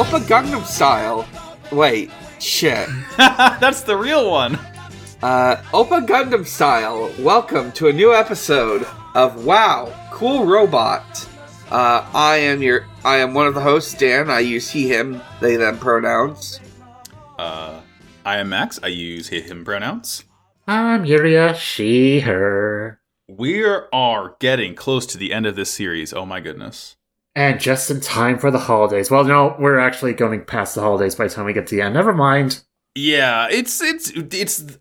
Opa Gundam style. Wait, shit. That's the real one. Opa Gundam style. Welcome to a new episode of Wow Cool Robot. I am one of the hosts, Dan. I use he, him, they, them pronouns. I am Max. I use he, him pronouns. I'm Yuria, she, her. We are getting close to the end of this series. Oh my goodness. And just in time for the holidays. Well, no, we're actually going past the holidays by the time we get to the end. Never mind. Yeah, it's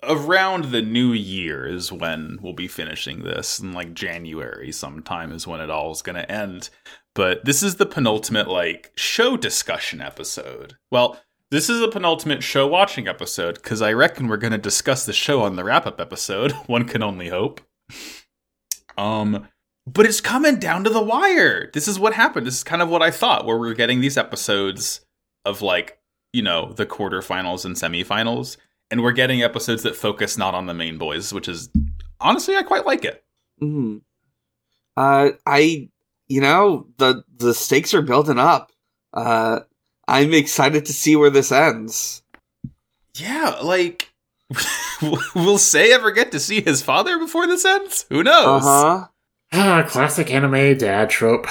around the new year is when we'll be finishing this. In like January sometime is when it all is going to end. But this is the penultimate like show discussion episode. Well, this is the penultimate show watching episode because I reckon we're going to discuss the show on the wrap-up episode. One can only hope. But it's coming down to the wire. This is what happened. This is kind of what I thought, where we're getting these episodes of, like, you know, the quarterfinals and semifinals. And we're getting episodes that focus not on the main boys, which is, honestly, I quite like it. Mm-hmm. The stakes are building up. I'm excited to see where this ends. Yeah, like, will Sei ever get to see his father before this ends? Who knows? Uh-huh. Classic anime dad trope.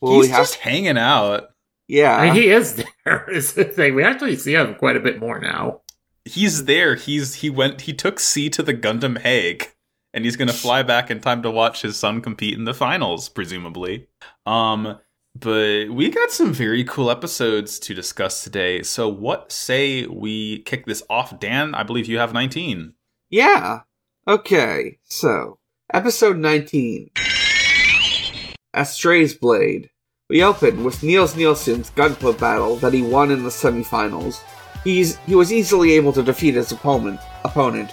Well, he's just hanging out. Yeah. I mean, he is there, is the thing. We actually see him quite a bit more now. He's there. He took C to the Gundam Hague, and he's gonna fly back in time to watch his son compete in the finals, presumably. But we got some very cool episodes to discuss today. So what say we kick this off? Dan, I believe you have 19. Yeah. Okay, so Episode 19, Astray's Blade. We open with Niels Nielsen's gunplay battle that he won in the semifinals. He was easily able to defeat his opponent,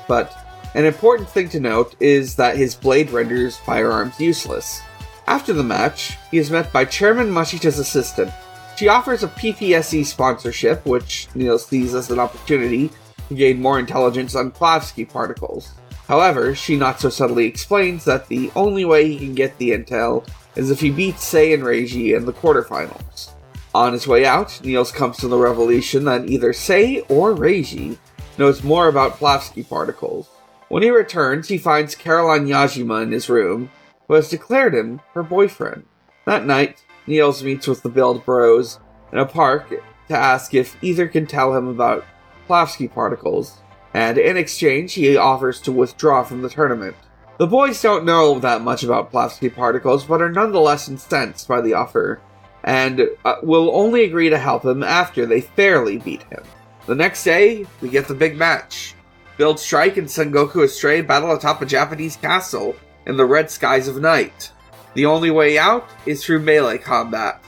but an important thing to note is that his blade renders firearms useless. After the match, he is met by Chairman Mashita's assistant. She offers a PPSE sponsorship, which Niels sees as an opportunity to gain more intelligence on Plavsky particles. However, she not so subtly explains that the only way he can get the intel is if he beats Sei and Reiji in the quarterfinals. On his way out, Niels comes to the revelation that either Sei or Reiji knows more about Plavsky particles. When he returns, he finds Caroline Yajima in his room, who has declared him her boyfriend. That night, Niels meets with the Build Bros in a park to ask if either can tell him about Plavsky particles, and in exchange, he offers to withdraw from the tournament. The boys don't know that much about Plavsky particles, but are nonetheless incensed by the offer, and will only agree to help him after they fairly beat him. The next day, we get the big match. Build Strike and Sengoku Astray battle atop a Japanese castle in the red skies of night. The only way out is through melee combat.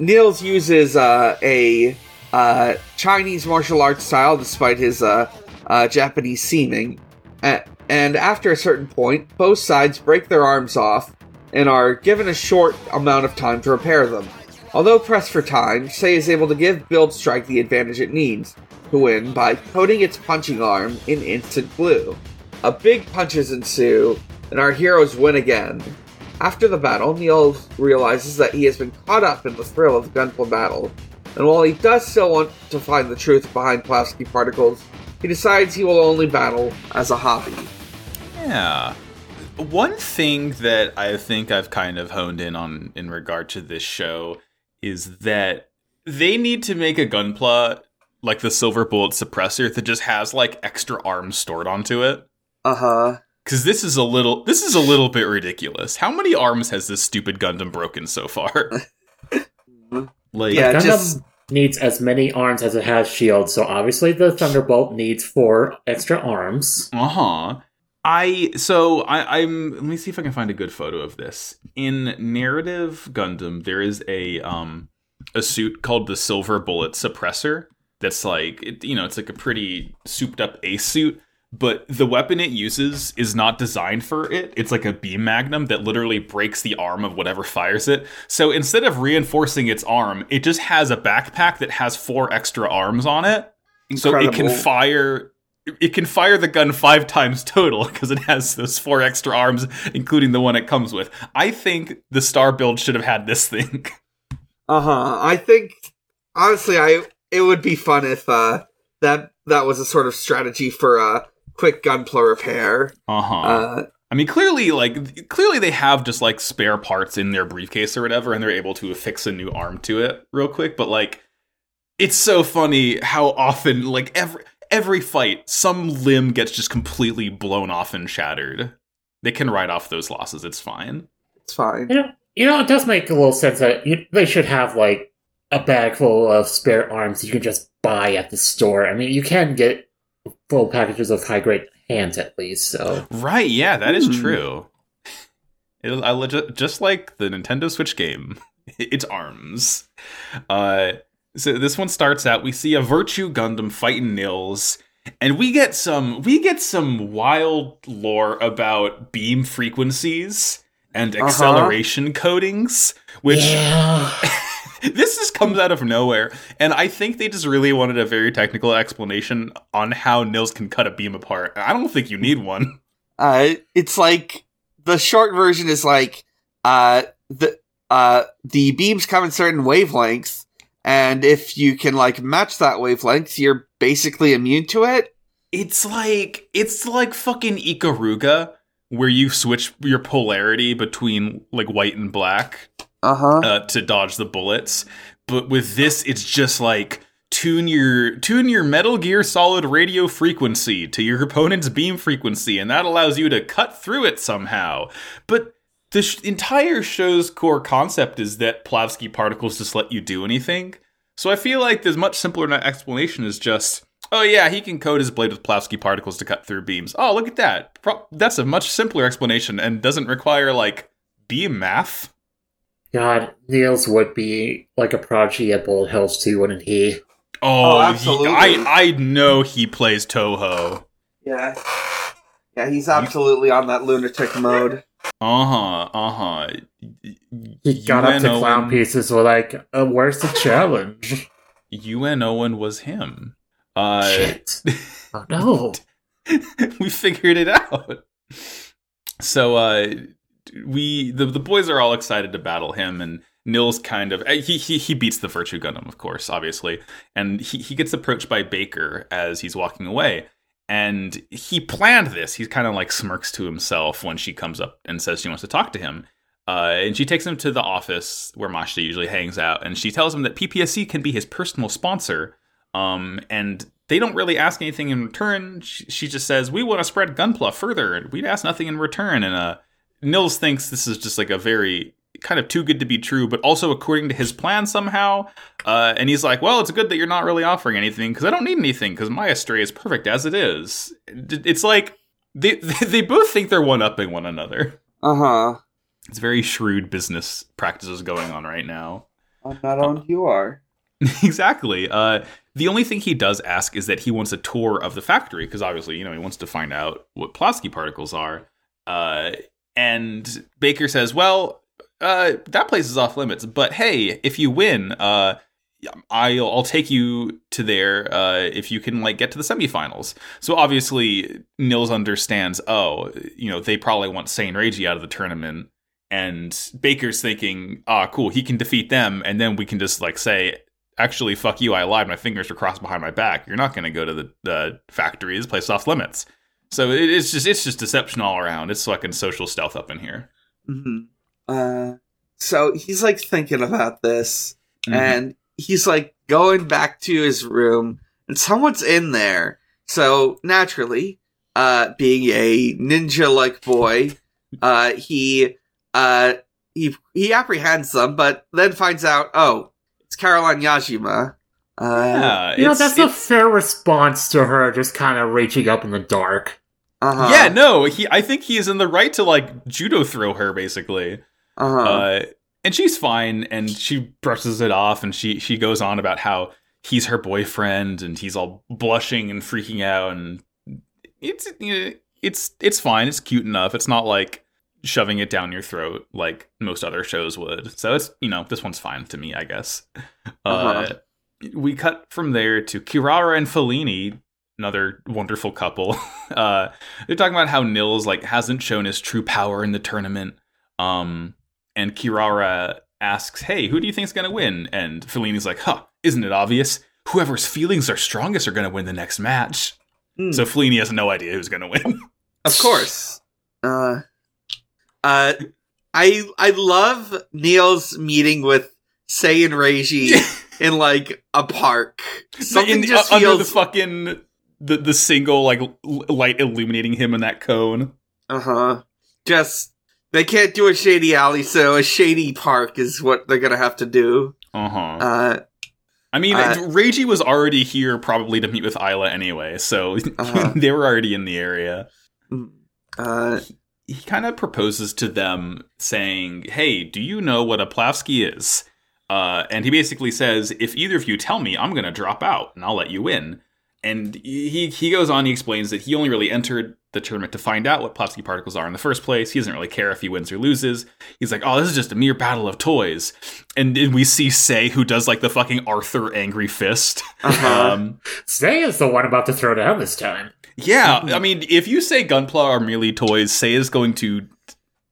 Niels uses Chinese martial arts style, despite his Japanese seeming. And after a certain point, both sides break their arms off and are given a short amount of time to repair them. Although pressed for time, Sei is able to give Build Strike the advantage it needs to win by coating its punching arm in instant glue. A big punches ensue, and our heroes win again. After the battle, Niels realizes that he has been caught up in the thrill of the gunplay battle, and while he does still want to find the truth behind Plavsky particles, he decides he will only battle as a hobby. Yeah. One thing that I think I've kind of honed in on in regard to this show is that they need to make a gunpla, like the Silver Bullet Suppressor, that just has, like, extra arms stored onto it. Uh-huh. Because this is a little bit ridiculous. How many arms has this stupid Gundam broken so far? Like, yeah, Gundam needs as many arms as it has shields, so obviously the Thunderbolt needs 4 extra arms. Uh-huh. Let me see if I can find a good photo of this. In Narrative Gundam, there is a suit called the Silver Bullet Suppressor that's like, it's like a pretty souped-up ace suit, but the weapon it uses is not designed for it. It's like a beam magnum that literally breaks the arm of whatever fires it. So instead of reinforcing its arm, it just has a backpack that has 4 extra arms on it. Incredible. So it can fire the gun 5 times total because it has those 4 extra arms, including the one it comes with. I think the Star build should have had this thing. I think, honestly, it would be fun if that was a sort of strategy for quick gunpla repair. I mean, clearly they have just, like, spare parts in their briefcase or whatever, and they're able to affix a new arm to it real quick. But, like, it's so funny how often, like, every fight, some limb gets just completely blown off and shattered. They can write off those losses. It's fine. It's fine. You know, it does make a little sense that they should have, like, a bag full of spare arms you can just buy at the store. I mean, you can get full packages of high-grade hands, at least, so... Right, yeah, that is true. Just like the Nintendo Switch game, it's arms. So this one starts out, we see a Virtue Gundam fighting Nils, and we get some wild lore about beam frequencies and acceleration codings, which... Yeah. This just comes out of nowhere, and I think they just really wanted a very technical explanation on how Nils can cut a beam apart. I don't think you need one. It's like, the short version is like, the beams come in certain wavelengths, and if you can, like, match that wavelength, you're basically immune to it. It's like fucking Ikaruga, where you switch your polarity between, like, white and black. To dodge the bullets. But with this, it's just like tune your Metal Gear Solid radio frequency to your opponent's beam frequency, and that allows you to cut through it somehow. But the entire show's core concept is that Plavsky particles just let you do anything. So I feel like there's much simpler explanation is just, oh yeah, he can code his blade with Plavsky particles to cut through beams. Oh, look at that. That's a much simpler explanation and doesn't require, like, beam math. God, Nils would be like a prodigy at Bullet Hells too, wouldn't he? Oh, absolutely. I know he plays Toho. Yeah. Yeah, he's absolutely on that lunatic mode. He got up to clown pieces with, like, where's the challenge? UN Owen was him. Shit. Oh, no. We figured it out. So, the boys are all excited to battle him, and Nils kind of he beats the Virtue Gundam, of course, obviously, and he gets approached by Baker as he's walking away, and he planned this. He kind of, like, smirks to himself when she comes up and says she wants to talk to him, and she takes him to the office where Mashita usually hangs out, and she tells him that PPSC can be his personal sponsor, and they don't really ask anything in return. She just says, we want to spread Gunpla further, and we'd ask nothing in return. And Nils thinks this is just, like, a very kind of too good to be true, but also according to his plan somehow. And he's like, well, it's good that you're not really offering anything, because I don't need anything, because my astray is perfect as it is. It's like they both think they're one-upping one another. It's very shrewd business practices going on right now. I'm not on, you are. Exactly. The only thing he does ask is that he wants a tour of the factory, because obviously, you know, he wants to find out what Plavsky particles are. And Baker says, well, that place is off limits, but hey, if you win, I'll take you to there if you can, like, get to the semifinals. So obviously, Nils understands, oh, you know, they probably want Sane Reiji out of the tournament. And Baker's thinking, ah, cool, he can defeat them, and then we can just, like, say, actually, fuck you, I lied, my fingers were crossed behind my back. You're not going to go to the factory, this place is off limits. So it's just deception all around. It's fucking social stealth up in here. So he's, like, thinking about this, and he's, like, going back to his room, and someone's in there. So naturally, being a ninja-like boy, he apprehends them, but then finds out, oh, it's Caroline Yajima. You know, that's a fair response to her just kind of reaching up in the dark. Yeah, no, I think he is in the right to, like, judo throw her, basically. And she's fine, and she brushes it off, and she goes on about how he's her boyfriend, and he's all blushing and freaking out, and it's fine, it's cute enough. It's not, like, shoving it down your throat like most other shows would. So it's, you know, this one's fine to me, I guess. We cut from there to Kirara and Fellini, another wonderful couple. They're talking about how Nils, like, hasn't shown his true power in the tournament. And Kirara asks, hey, who do you think is going to win? And Fellini's like, huh, isn't it obvious? Whoever's feelings are strongest are going to win the next match. Mm. So Fellini has no idea who's going to win. Of course. I love Neil's meeting with Sei and Reiji in, like, a park. Something just feels... Under the fucking... The single, like, light illuminating him in that cone. Uh-huh. Just... They can't do a shady alley, so a shady park is what they're gonna have to do. Uh-huh. I mean, Reiji was already here probably to meet with Isla anyway, so they were already in the area. He kind of proposes to them saying, hey, do you know what a Plavsky is? And he basically says, if either of you tell me, I'm going to drop out and I'll let you in. And he goes on, he explains that he only really entered the tournament to find out what Plavsky particles are in the first place. He doesn't really care if he wins or loses. He's like, oh, this is just a mere battle of toys. And then we see Sei, who does like the fucking Arthur angry fist. Uh-huh. Sei is the one about to throw down this time. Yeah, I mean, if you say Gunpla are merely toys, Sei is going to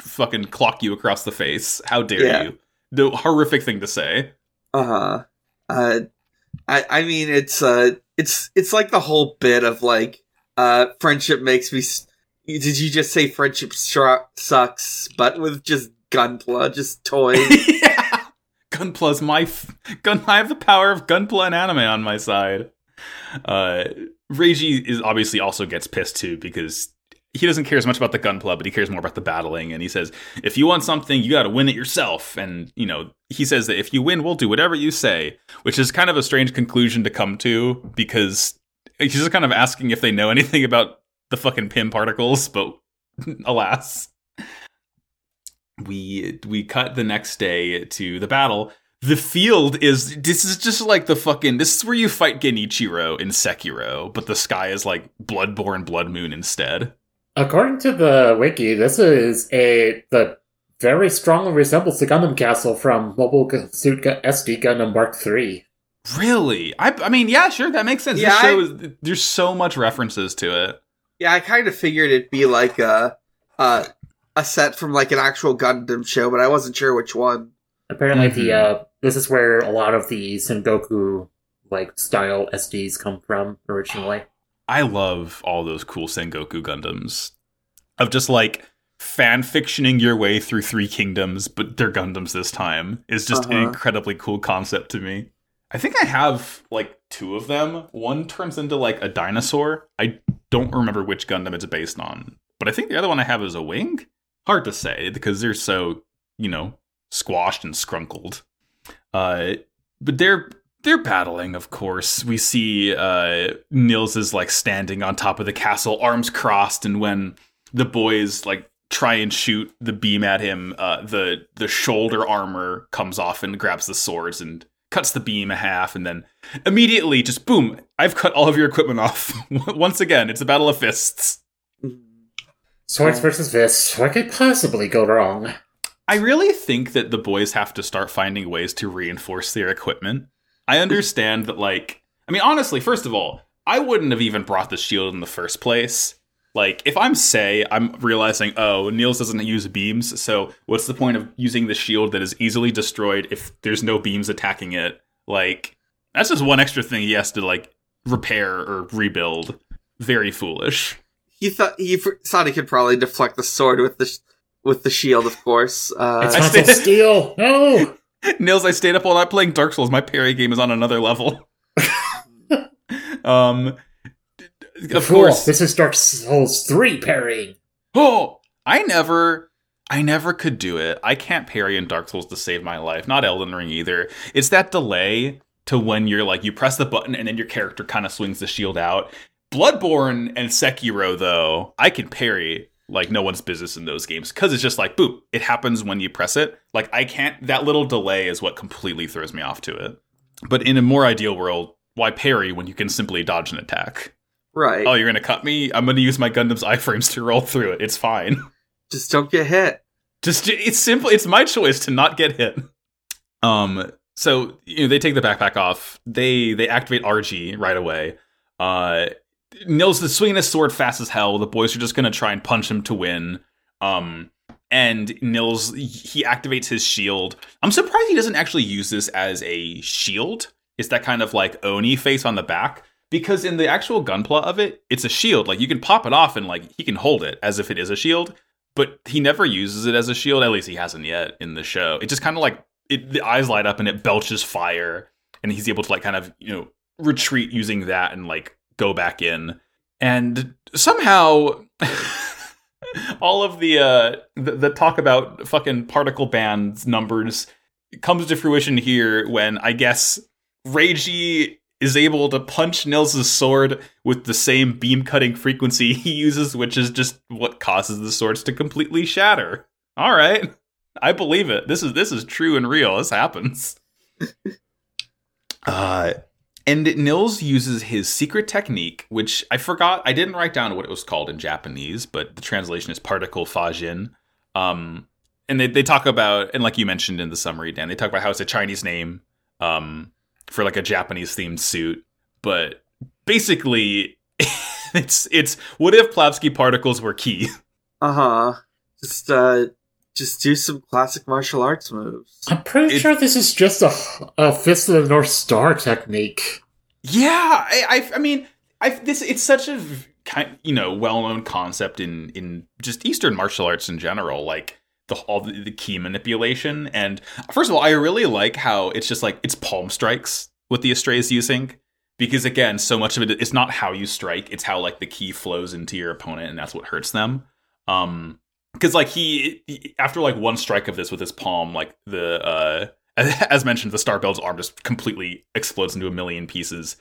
fucking clock you across the face. How dare you? The horrific thing to say. Uh-huh. I mean, it's like the whole bit of like, friendship makes me. Did you just say friendship sucks? But with just Gunpla, just toys. Yeah. Gunpla's my gun. I have the power of Gunpla and anime on my side. Reiji is obviously also gets pissed too because he doesn't care as much about the Gunpla, but he cares more about the battling. And he says, if you want something, you got to win it yourself. And, you know, he says that if you win, we'll do whatever you say, which is kind of a strange conclusion to come to because he's just kind of asking if they know anything about the fucking pin particles. But alas, we cut the next day to the battle. The field is, this is just like the fucking, this is where you fight Genichiro in Sekiro, but the sky is like Bloodborne, Blood Moon instead. According to the wiki, this is the very strongly resembles the Gundam Castle from Mobile Suit SD Gundam Mark III. Really? I mean, yeah, sure, that makes sense. Yeah, this show is, there's so much references to it. Yeah, I kind of figured it'd be like a set from like an actual Gundam show, but I wasn't sure which one. Apparently, mm-hmm. This is where a lot of the Sengoku like style SDs come from originally. I love all those cool Sengoku Gundams of just like fan fictioning your way through three kingdoms, but they're Gundams this time. Is just an incredibly cool concept to me. I think I have like two of them. One turns into like a dinosaur. I don't remember which Gundam it's based on, but I think the other one I have is a wing. Hard to say because they're so, you know, squashed and scrunkled. But they're battling, of course. We see Nils is like standing on top of the castle, arms crossed, and when the boys like try and shoot the beam at him, the shoulder armor comes off and grabs the swords and cuts the beam in half, and then immediately just boom, I've cut all of your equipment off. Once again, it's a battle of fists. Swords versus fists. What could possibly go wrong? I really think that the boys have to start finding ways to reinforce their equipment. I understand that, like, I mean, honestly, first of all, I wouldn't have even brought the shield in the first place. Like, if I'm Sei, I'm realizing, oh, Nils doesn't use beams, so what's the point of using the shield that is easily destroyed if there's no beams attacking it? Like, that's just one extra thing he has to, like, repair or rebuild. Very foolish. He thought he could probably deflect the sword with the shield, of course. It's not steel! No! Nils, I stayed up all night playing Dark Souls. My parry game is on another level. Of course, this is Dark Souls 3 parrying. Oh, I never could do it. I can't parry in Dark Souls to save my life. Not Elden Ring either. It's that delay to when you're like you press the button and then your character kind of swings the shield out. Bloodborne and Sekiro, though, I can parry like no one's business in those games because it's just like boom, it happens when you press it. Like I can't. That little delay is what completely throws me off to it. But in a more ideal world, why parry when you can simply dodge an attack? Right. Oh, you're gonna cut me? I'm gonna use my Gundam's iframes to roll through it. It's fine. Just don't get hit. Just it's simple. It's my choice to not get hit. So you know they take the backpack off. They activate RG right away. Nils is swinging his sword fast as hell. The boys are just going to try and punch him to win. And Nils, he activates his shield. I'm surprised he doesn't actually use this as a shield. It's that kind of like Oni face on the back. Because in the actual gunpla of it, it's a shield. Like, you can pop it off and, like, he can hold it as if it is a shield. But he never uses it as a shield. At least he hasn't yet in the show. It just kind of, like, the eyes light up and it belches fire. And he's able to, like, kind of, you know, retreat using that and, like, go back in. And somehow... all of the talk about fucking particle bands numbers comes to fruition here when I guess Reiji is able to punch Nils' sword with the same beam-cutting frequency he uses, which is just what causes the swords to completely shatter. All right. I believe it. This is true and real. This happens. And Nils uses his secret technique, which I forgot. I didn't write down what it was called in Japanese, but the translation is particle fajin. And they talk about, and like you mentioned in the summary, Dan, they talk about how it's a Chinese name for like a Japanese-themed suit. But basically, it's what if Plavsky particles were ki? Uh-huh. Just do some classic martial arts moves. I'm pretty sure this is just a Fist of the North Star technique. Yeah, I mean, it's such a well-known concept in just Eastern martial arts in general, like all the ki manipulation. And first of all, I really like how it's just like it's palm strikes what the Astray is using, because again, so much of it is not how you strike; it's how like the ki flows into your opponent, and that's what hurts them. Because, like, he, after, like, one strike of this with his palm, like, as mentioned, the Starbeld's arm just completely explodes into a million pieces.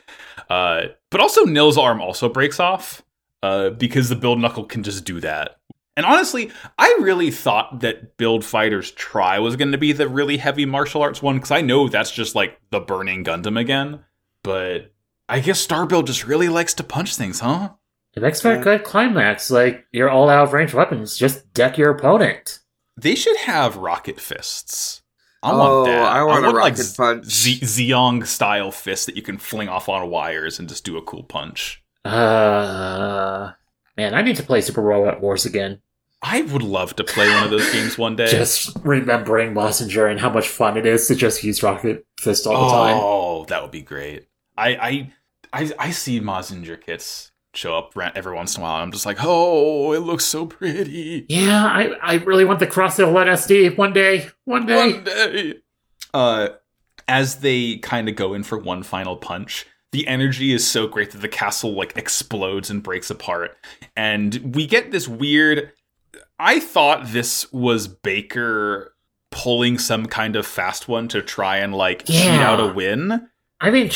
But also, Nils' arm also breaks off, because the Build Knuckle can just do that. And honestly, I really thought that Build Fighters Try was going to be the really heavy martial arts one, because I know that's just, like, the Burning Gundam again. But I guess Starbuild just really likes to punch things, huh? It makes for a good climax. Like, you're all out of range weapons. Just deck your opponent. They should have rocket fists. I want that. I want a rocket punch. Ziyong style fist that you can fling off on wires and just do a cool punch. Man, I need to play Super Robot Wars again. I would love to play one of those games one day. Just remembering Messenger and how much fun it is to just use rocket fist all the time. Oh, that would be great. I see Messenger kits show up every once in a while. I'm just like, oh, it looks so pretty. Yeah, I really want the cross-OLED SD one day. One day. As they kind of go in for one final punch, the energy is so great that the castle like explodes and breaks apart. And we get this weird... I thought this was Baker pulling some kind of fast one to try and like cheat out a win. I mean,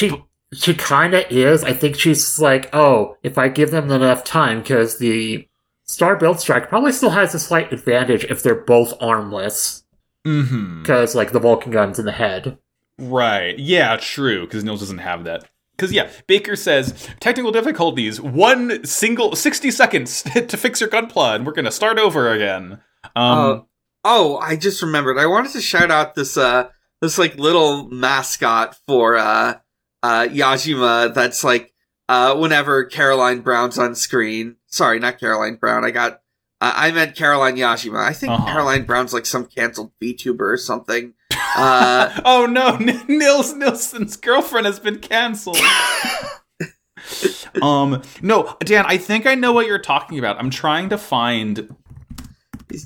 She kind of is. I think she's like, oh, if I give them enough time, because the Star Build Strike probably still has a slight advantage if they're both armless. Mm-hmm. Because, like, the Vulcan gun's in the head. Right. Yeah, true, because Nils doesn't have that. Because, yeah, Baker says, technical difficulties, 60 seconds to fix your gunpla, and we're going to start over again. I just remembered. I wanted to shout out this little mascot for, Yajima, that's like, whenever Caroline Brown's on screen. Sorry, not Caroline Brown. I meant Caroline Yajima. I think Caroline Brown's like some canceled VTuber or something. Oh no, Nils Nilsson's girlfriend has been canceled. No, Dan, I think I know what you're talking about. I'm trying to find.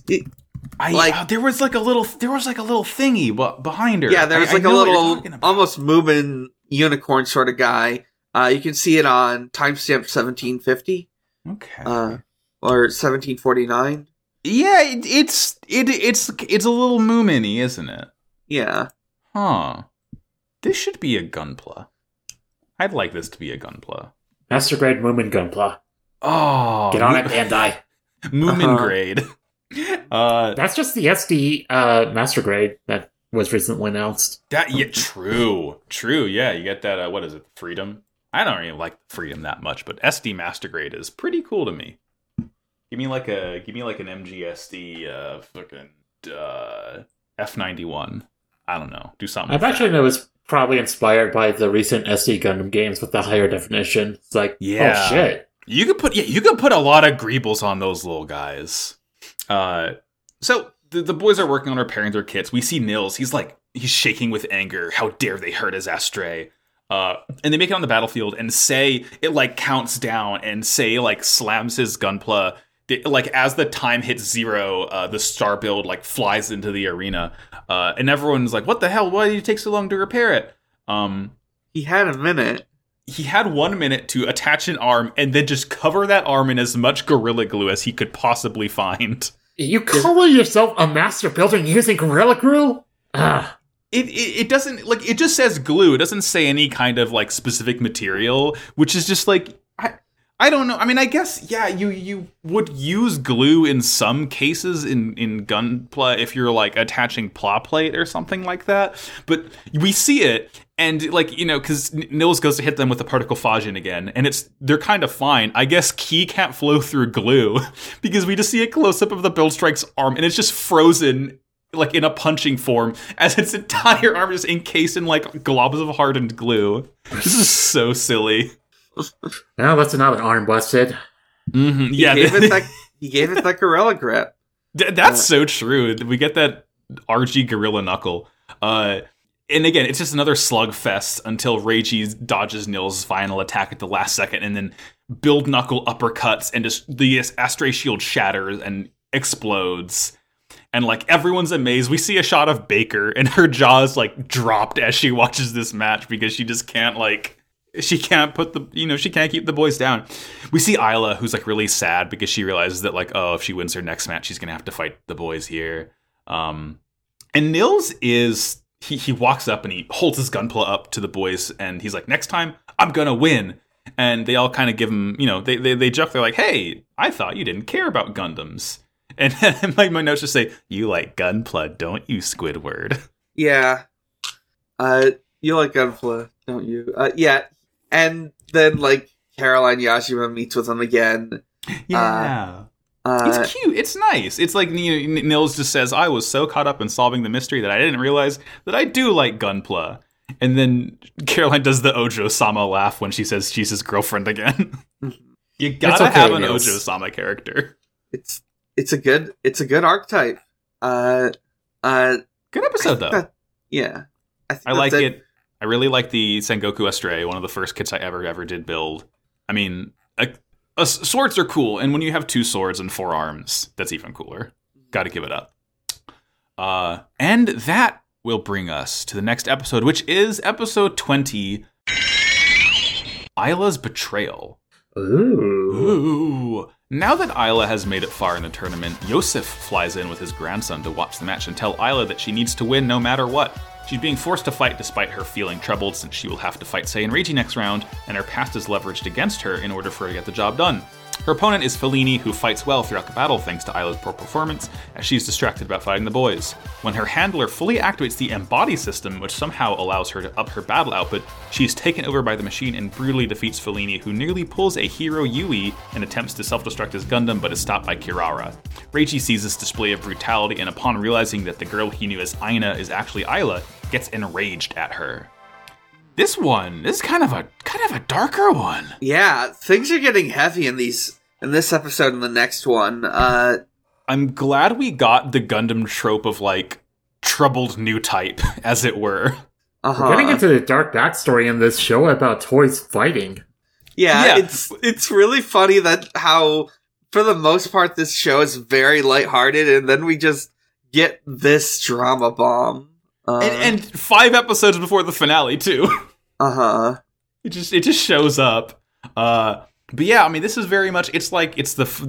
There was like a little thingy behind her. Yeah, there was like a little almost moving unicorn sort of guy. You can see it on timestamp 1750. Okay. Or 1749. Yeah, it's a little moomin-y, isn't it? Yeah. Huh. This should be a gunpla. I'd like this to be a gunpla. Master grade moomin gunpla. Oh, get on it, Bandai. Moomin grade. That's just the SD master grade that was recently announced. True. Yeah, you get that. What is it? Freedom. I don't really like Freedom that much, but SD master grade is pretty cool to me. Give me like an MGSD F91. I don't know. Do something. I know it's probably inspired by the recent SD Gundam games with the higher definition. It's like, oh shit, you could put a lot of greebles on those little guys. So the boys are working on repairing their kits. We see Nils. He's shaking with anger. How dare they hurt his astray? And they make it on the battlefield, and Sei, it like counts down, and Sei like slams his gunpla. Like as the time hits zero, the star build like flies into the arena, and everyone's like, "What the hell? Why did it take so long to repair it?" He had a minute. He had 1 minute to attach an arm and then just cover that arm in as much Gorilla Glue as he could possibly find. You call yourself a master building using Gorilla Glue? Ugh. It doesn't, like, it just says glue. It doesn't say any kind of, like, specific material, which is just, like, I don't know. I mean, I guess, yeah, you would use glue in some cases in Gunpla if you're, like, attaching Pla Plate or something like that. But we see it, and, like, you know, because Nils goes to hit them with the particle phagin again, and they're kind of fine. I guess Ki can't flow through glue, because we just see a close-up of the Build Strike's arm, and it's just frozen, like, in a punching form, as its entire arm is encased in, like, globs of hardened glue. This is so silly. Now that's another arm busted. Mm-hmm. Yeah. He gave it that gorilla grip. That's so true. We get that RG gorilla knuckle. And again, it's just another slugfest until Reiji dodges Nils' final attack at the last second, and then build knuckle uppercuts, and just the Astray Shield shatters and explodes. And, like, everyone's amazed. We see a shot of Baker, and her jaw's, like, dropped as she watches this match because she just can't, like... She can't put the... You know, she can't keep the boys down. We see Isla, who's, like, really sad because she realizes that, like, oh, if she wins her next match, she's going to have to fight the boys here. And Nils is... He walks up and he holds his gunpla up to the boys, and he's like, next time, I'm going to win. And they all kind of give him... You know, they joke. They're like, hey, I thought you didn't care about Gundams. And then, like, my notes just say, you like Gunpla, don't you, Squidward? Yeah. You like Gunpla, don't you? Yeah. And then, like, Caroline Yashima meets with him again. Yeah. It's cute. It's nice. It's like, you know, Nils just says, I was so caught up in solving the mystery that I didn't realize that I do like Gunpla. And then Caroline does the Ojo-sama laugh when she says she's his girlfriend again. You gotta have an Ojo-sama character. It's a good archetype. Good episode though. Yeah. I like it. I really like the Sengoku Astray, one of the first kits I ever did build. I mean, swords are cool, and when you have 2 swords and 4 arms, that's even cooler. Got to give it up. And that will bring us to the next episode, which is episode 20, Isla's Betrayal. Ooh. Now that Isla has made it far in the tournament, Yosef flies in with his grandson to watch the match and tell Isla that she needs to win no matter what. She's being forced to fight despite her feeling troubled, since she will have to fight Sei and Reiji next round, and her past is leveraged against her in order for her to get the job done. Her opponent is Fellini, who fights well throughout the battle thanks to Isla's poor performance, as she's distracted about fighting the boys. When her handler fully activates the Embody system, which somehow allows her to up her battle output, she's taken over by the machine and brutally defeats Fellini, who nearly pulls a Hero Yui and attempts to self-destruct his Gundam, but is stopped by Kirara. Reiji sees this display of brutality, and upon realizing that the girl he knew as Aina is actually Isla, gets enraged at her. This is kind of a darker one. Yeah, things are getting heavy in this episode and the next one. I'm glad we got the Gundam trope of, like, troubled new type, as it were. Uh-huh. We're getting into the dark backstory in this show about toys fighting. Yeah. It's really funny that how, for the most part, this show is very lighthearted, and then we just get this drama bomb. And 5 episodes before the finale, too. Uh-huh. It just shows up. But yeah, I mean, this is very much, it's like, it's the 4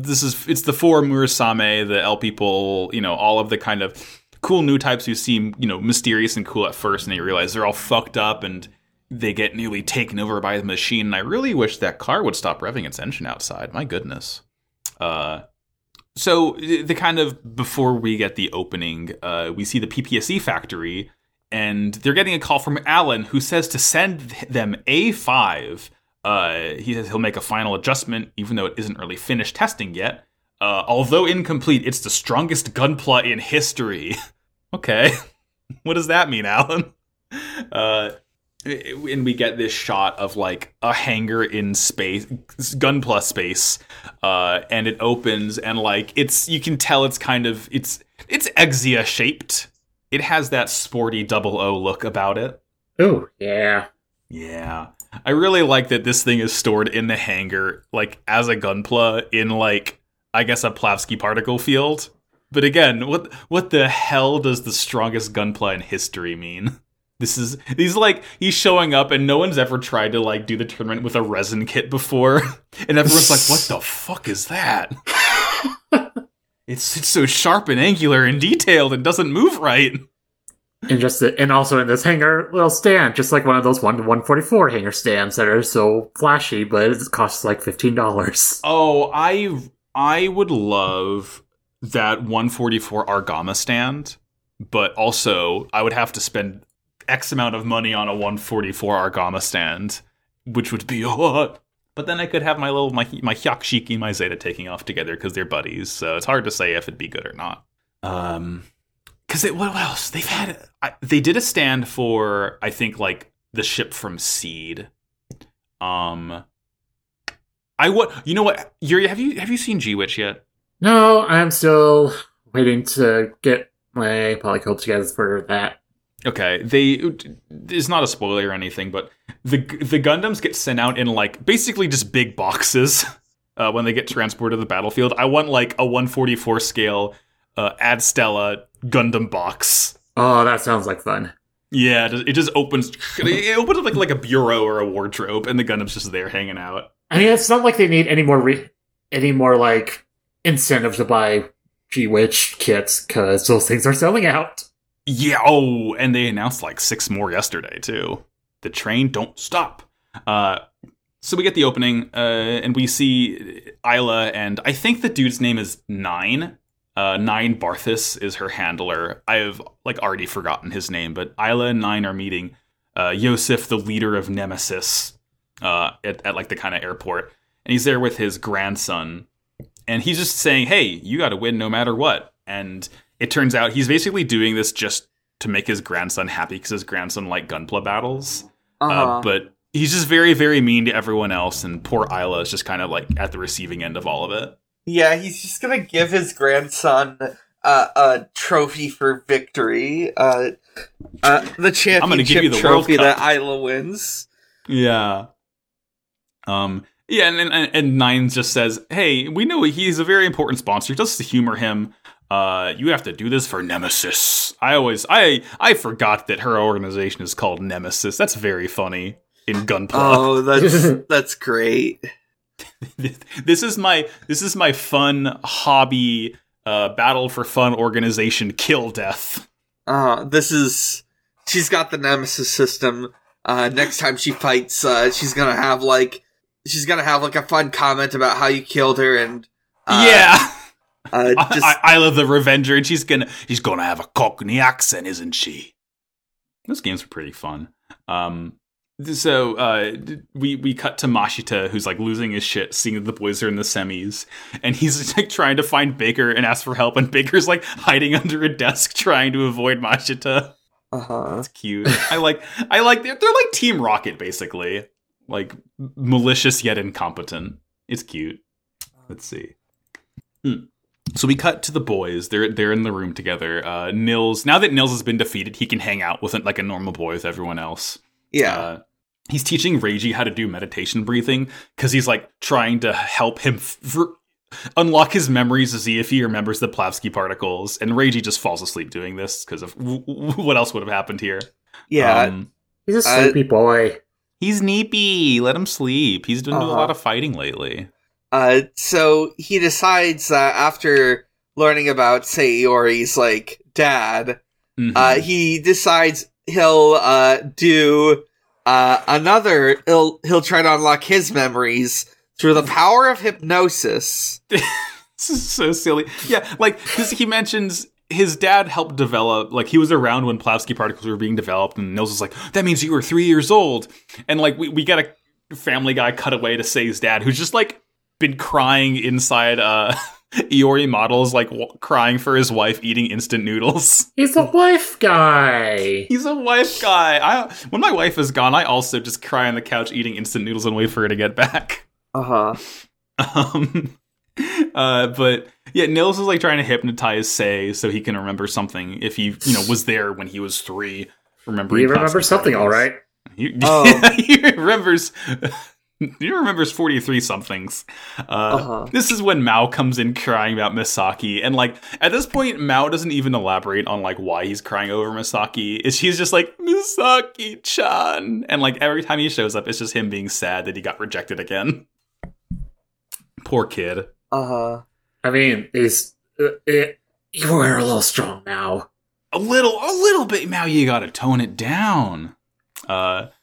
Murasame, the El people, you know, all of the kind of cool new types who seem, you know, mysterious and cool at first, and they realize they're all fucked up, and they get newly taken over by the machine, and I really wish that car would stop revving its engine outside. My goodness. So, the kind of, before we get the opening, we see the PPSE factory, and they're getting a call from Alan, who says to send them A5. He says he'll make a final adjustment, even though it isn't really finished testing yet. Although incomplete, it's the strongest gunpla in history. Okay. What does that mean, Alan? And we get this shot of, like, a hangar in space, Gunpla space, and it opens, and, like, you can tell it's kind of, it's It's Exia shaped. It has that sporty 00 look about it. Ooh, yeah. Yeah. I really like that this thing is stored in the hangar, like, as a Gunpla in, like, I guess a Plavsky particle field. But again, what the hell does the strongest Gunpla in history mean? This is, he's like, he's showing up and no one's ever tried to, like, do the tournament with a resin kit before. And everyone's like, what the fuck is that? It's so sharp and angular and detailed and doesn't move right. And just and also in this hanger little stand, just like one of those 1-144 hanger stands that are so flashy, but it costs like $15. Oh, I would love that 144 Argama stand, but also I would have to spend X amount of money on a 144 Argama stand, which would be a lot. But then I could have my Hyakushiki and my Zeta taking off together because they're buddies, so it's hard to say if it'd be good or not. Because what else? They've had... they did a stand for, I think, like, the ship from Seed. You know what? Yuri, have you seen G Witch yet? No, I'm still waiting to get my polycope together for that. Okay, it's not a spoiler or anything, but the Gundams get sent out in, like, basically just big boxes when they get transported to the battlefield. I want, like, a 144 scale Ad Stella Gundam box. Oh, that sounds like fun. Yeah, it just opens... It opens up like a bureau or a wardrobe, and the Gundam's just there hanging out. I mean, it's not like they need any more like, incentive to buy G-Witch kits, because those things are selling out. Yeah, oh, and they announced like 6 more yesterday, too. The train don't stop. So we get the opening, and we see Isla, and I think the dude's name is Nine. Nine Barthas is her handler. I have, like, already forgotten his name, but Isla and Nine are meeting Yosef, the leader of Nemesis, at like, the kind of airport. And he's there with his grandson. And he's just saying, hey, you gotta win no matter what. And... it turns out he's basically doing this just to make his grandson happy because his grandson liked Gunpla battles. Uh-huh. But he's just very, very mean to everyone else, and poor Isla is just kind of like at the receiving end of all of it. Yeah, he's just going to give his grandson a trophy for victory. The championship I'm gonna give you the trophy World Cup that Isla wins. Yeah. Yeah, and Nine just says, hey, we know he's a very important sponsor. Just to humor him. You have to do this for Nemesis. I forgot that her organization is called Nemesis. That's very funny in Gunpla. Oh, that's great. This is my fun hobby battle for fun organization kill death. She's got the Nemesis system. Next time she fights, she's gonna have like a fun comment about how you killed her and yeah. I love the Revenger, and she's gonna have a Cockney accent, isn't she? Those games are pretty fun. So we cut to Mashita, who's like losing his shit, seeing that the boys are in the semis, and he's like trying to find Baker and ask for help, and Baker's like hiding under a desk trying to avoid Mashita. Uh-huh. It's cute. I like they're like Team Rocket basically, like malicious yet incompetent. It's cute. Let's see. Hmm. So we cut to the boys. They're in the room together. Nils. Now that Nils has been defeated, he can hang out with like a normal boy with everyone else. Yeah. He's teaching Reiji how to do meditation breathing because he's like trying to help him unlock his memories to see if he remembers the Plavsky particles. And Reiji just falls asleep doing this because of what else would have happened here. Yeah. He's a sleepy boy. He's neepy. Let him sleep. He's been doing a lot of fighting lately. So he decides that after learning about Sayori's, like, dad, mm-hmm. He decides he'll do another... He'll try to unlock his memories through the power of hypnosis. This is so silly. Yeah, like, he mentions... his dad helped develop, like, he was around when Plavsky particles were being developed, and Nils was like, that means you were 3 years old. And, like, we got a Family Guy cutaway to Say's dad, who's just, like, been crying inside Iori models, like crying for his wife, eating instant noodles. He's a wife guy. When my wife is gone, I also just cry on the couch eating instant noodles and wait for her to get back. Uh-huh. But yeah, Nils is like trying to hypnotize Sei so he can remember something if he, you know, was there when he was 3. Remembering he remembers something, all right. He remembers 43 somethings. This is when Mao comes in crying about Misaki, and like at this point, Mao doesn't even elaborate on like why he's crying over Misaki. He's just like Misaki-chan, and like every time he shows up, it's just him being sad that he got rejected again. Poor kid. I mean, you were a little strong, Mao. A little bit. Mao, you gotta tone it down.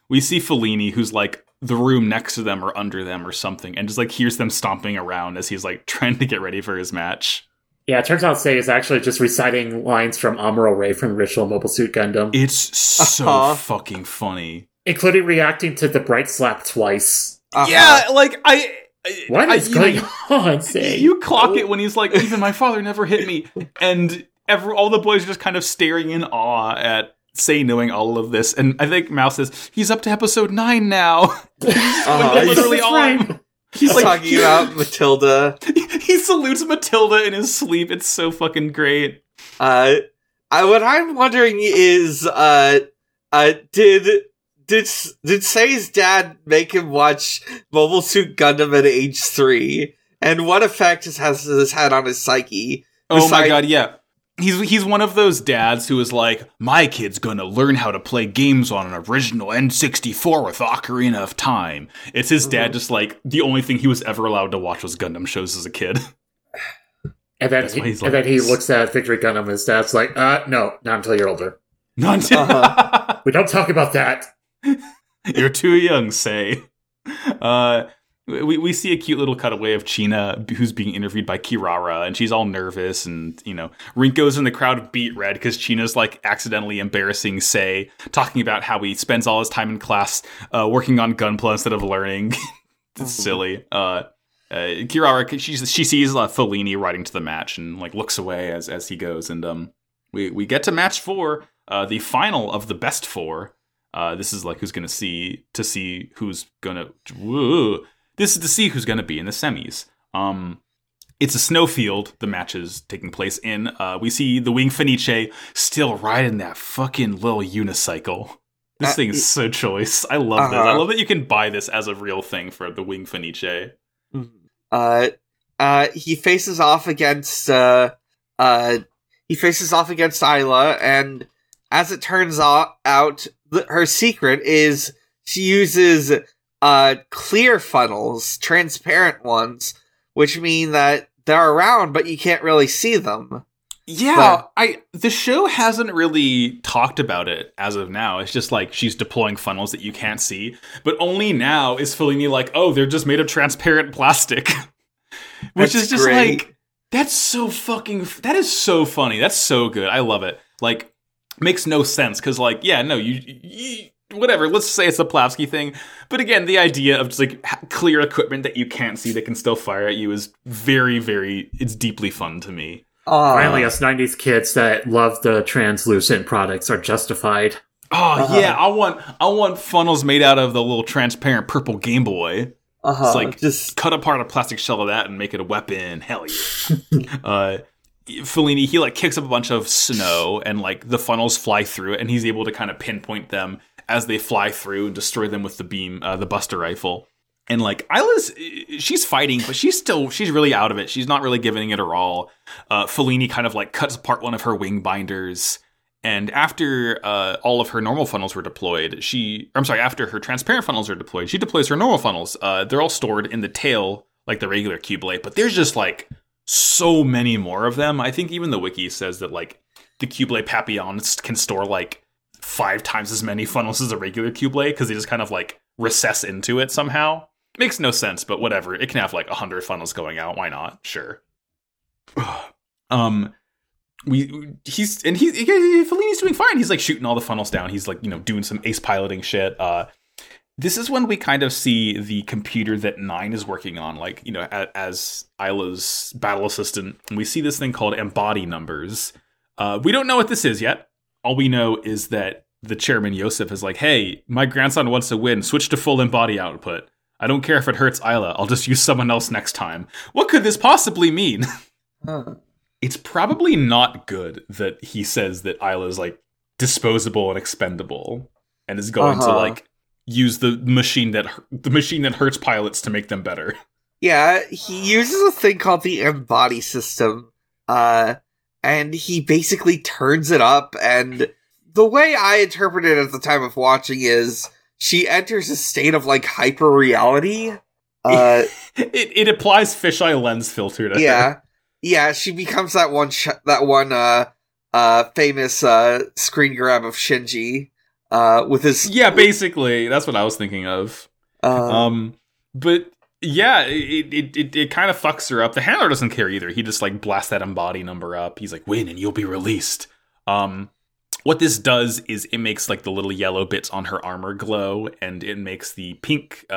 We see Fellini, who's like the room next to them or under them or something, and just like hears them stomping around as he's like trying to get ready for his match. Yeah, it turns out Sei is actually just reciting lines from Amuro Ray from Ritual Mobile Suit Gundam. It's so fucking funny. Including reacting to the bright slap twice. Yeah, like What is going on, Sei? You clock it when he's like, even my father never hit me. And all the boys are just kind of staring in awe at Sei knowing all of this, and I think Mao says he's up to episode 9 now. Literally all right. He's like, talking about Matilda. He salutes Matilda in his sleep. It's so fucking great. What I'm wondering is, did Sei's dad make him watch Mobile Suit Gundam at age 3, and what effect has this had on his psyche? Oh my god, yeah. He's one of those dads who is like, my kid's gonna learn how to play games on an original N64 with Ocarina of Time. It's his dad just like, the only thing he was ever allowed to watch was Gundam shows as a kid. And then he looks at Victory Gundam and his dad's like, no, not until you're older. We don't talk about that. You're too young, Sei. We see a cute little cutaway of China, who's being interviewed by Kirara, and she's all nervous, and, you know, Rinko's in the crowd beat red because China's, like, accidentally embarrassing Sei, talking about how he spends all his time in class working on Gunpla instead of learning. It's silly. Kirara, she sees Fellini riding to the match and, like, looks away as he goes, and we get to match 4, the final of the best 4. This is, like, This is to see who's going to be in the semis. It's a snowfield, the match is taking place in. We see the Wing Fenice still riding that fucking little unicycle. This thing is so choice. I love this. I love that you can buy this as a real thing for the Wing Fenice. He faces off against Isla, and as it turns out, her secret is she uses clear funnels, transparent ones, which mean that they're around, but you can't really see them. Yeah, but the show hasn't really talked about it as of now. It's just like she's deploying funnels that you can't see, but only now is Fellini like, oh, they're just made of transparent plastic. Which is just great. Like, that's so fucking, that is so funny. That's so good. I love it. Like, makes no sense, because like, yeah, no, you whatever, let's Sei it's a Plavsky thing. But again, the idea of just like clear equipment that you can't see that can still fire at you is very, very, it's deeply fun to me. Finally, us 90s kids that love the translucent products are justified. Yeah, I want funnels made out of the little transparent purple Game Boy. It's like, just cut apart a plastic shell of that and make it a weapon. Hell yeah. Fellini, he like kicks up a bunch of snow and like the funnels fly through it, and he's able to kind of pinpoint them as they fly through and destroy them with the beam, the Buster Rifle. And like Isla's, she's fighting, but she's really out of it. She's not really giving it her all. Fellini kind of like cuts apart one of her wing binders. And after after her transparent funnels are deployed, she deploys her normal funnels. They're all stored in the tail, like the regular Cube Blade, but there's just like so many more of them. I think even the wiki says that like the Cube Blade Papillon can store like 5 times as many funnels as a regular Cube Blade, because they just kind of like recess into it somehow. Makes no sense, but whatever. It can have like 100 funnels going out. Why not? Sure. Fellini's doing fine. He's like shooting all the funnels down. He's like, you know, doing some ace piloting shit. This is when we kind of see the computer that 9 is working on, like, you know, as Isla's battle assistant. And we see this thing called Embody Numbers. We don't know what this is yet. All we know is that the chairman, Yosef, is like, hey, my grandson wants to win. Switch to full embody output. I don't care if it hurts Isla. I'll just use someone else next time. What could this possibly mean? Huh. It's probably not good that he says that Isla's like disposable and expendable and is going to like use the machine that hurts pilots to make them better. Yeah, he uses a thing called the M-Body system, and he basically turns it up, and the way I interpreted it at the time of watching is she enters a state of, like, hyper-reality. It applies fisheye lens filter to her. Yeah, she becomes that one famous screen grab of Shinji with his... Yeah, basically. That's what I was thinking of. But... Yeah, it kind of fucks her up. The handler doesn't care either. He just, like, blasts that embody number up. He's like, win and you'll be released. What this does is it makes, like, the little yellow bits on her armor glow, and it makes the pink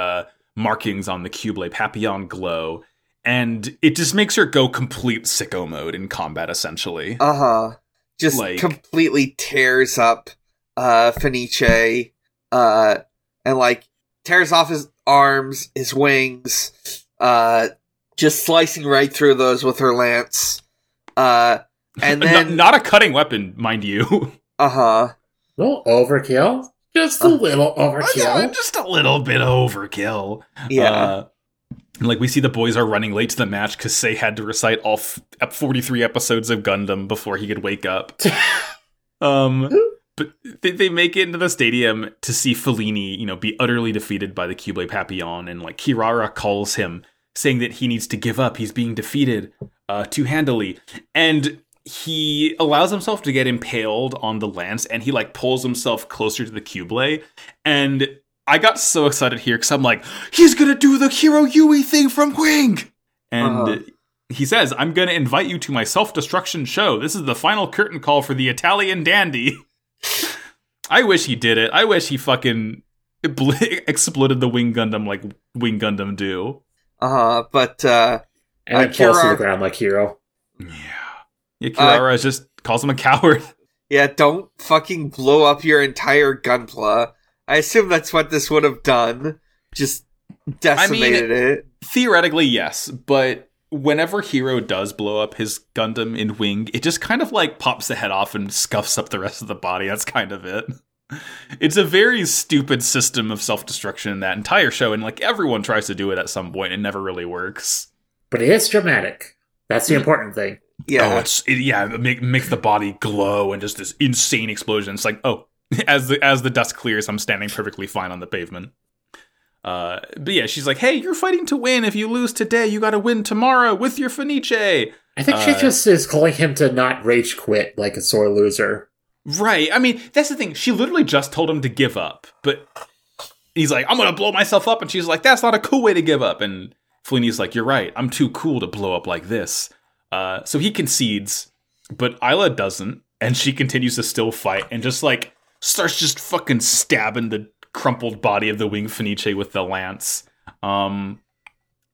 markings on the Cublé Papillon glow, and it just makes her go complete sicko mode in combat, essentially. Just like, completely tears up Fenice, and, like, tears off his arms, his wings, just slicing right through those with her lance. And then... not a cutting weapon, mind you. Little overkill? Just a little overkill. Just a little bit overkill. Yeah. Like, we see the boys are running late to the match because Sei had to recite all 43 episodes of Gundam before he could wake up. But they make it into the stadium to see Fellini, you know, be utterly defeated by the Cublé Papillon. And, like, Kirara calls him, saying that he needs to give up. He's being defeated too handily. And he allows himself to get impaled on the lance. And he, like, pulls himself closer to the Cublé. And I got so excited here because I'm like, he's going to do the Hiroyui thing from Wing! And... He says, I'm going to invite you to my self-destruction show. This is the final curtain call for the Italian dandy. I wish he did it. I wish he fucking exploded the Wing Gundam like Wing Gundam do. And it falls to the ground like Hero. Yeah, Kirara just calls him a coward. Yeah, don't fucking blow up your entire Gunpla. I assume that's what this would have done. Just decimated it. Theoretically, yes, but... Whenever Hero does blow up his Gundam in Wing, it just kind of, like, pops the head off and scuffs up the rest of the body. That's kind of it. It's a very stupid system of self-destruction in that entire show, and, like, everyone tries to do it at some point. It never really works. But it is dramatic. That's the important thing. Yeah. Oh, it makes the body glow and just this insane explosion. It's like, oh, as the dust clears, I'm standing perfectly fine on the pavement. But yeah, she's like, hey, you're fighting to win. If you lose today, you gotta win tomorrow with your Fenice. I think she just is calling him to not rage quit like a sore loser. Right. I mean, that's the thing. She literally just told him to give up. But he's like, I'm gonna blow myself up. And she's like, that's not a cool way to give up. And Fellini's like, you're right. I'm too cool to blow up like this. So he concedes, but Isla doesn't. And she continues to still fight and just, like, starts just fucking stabbing the crumpled body of the Wing Fenice with the lance. And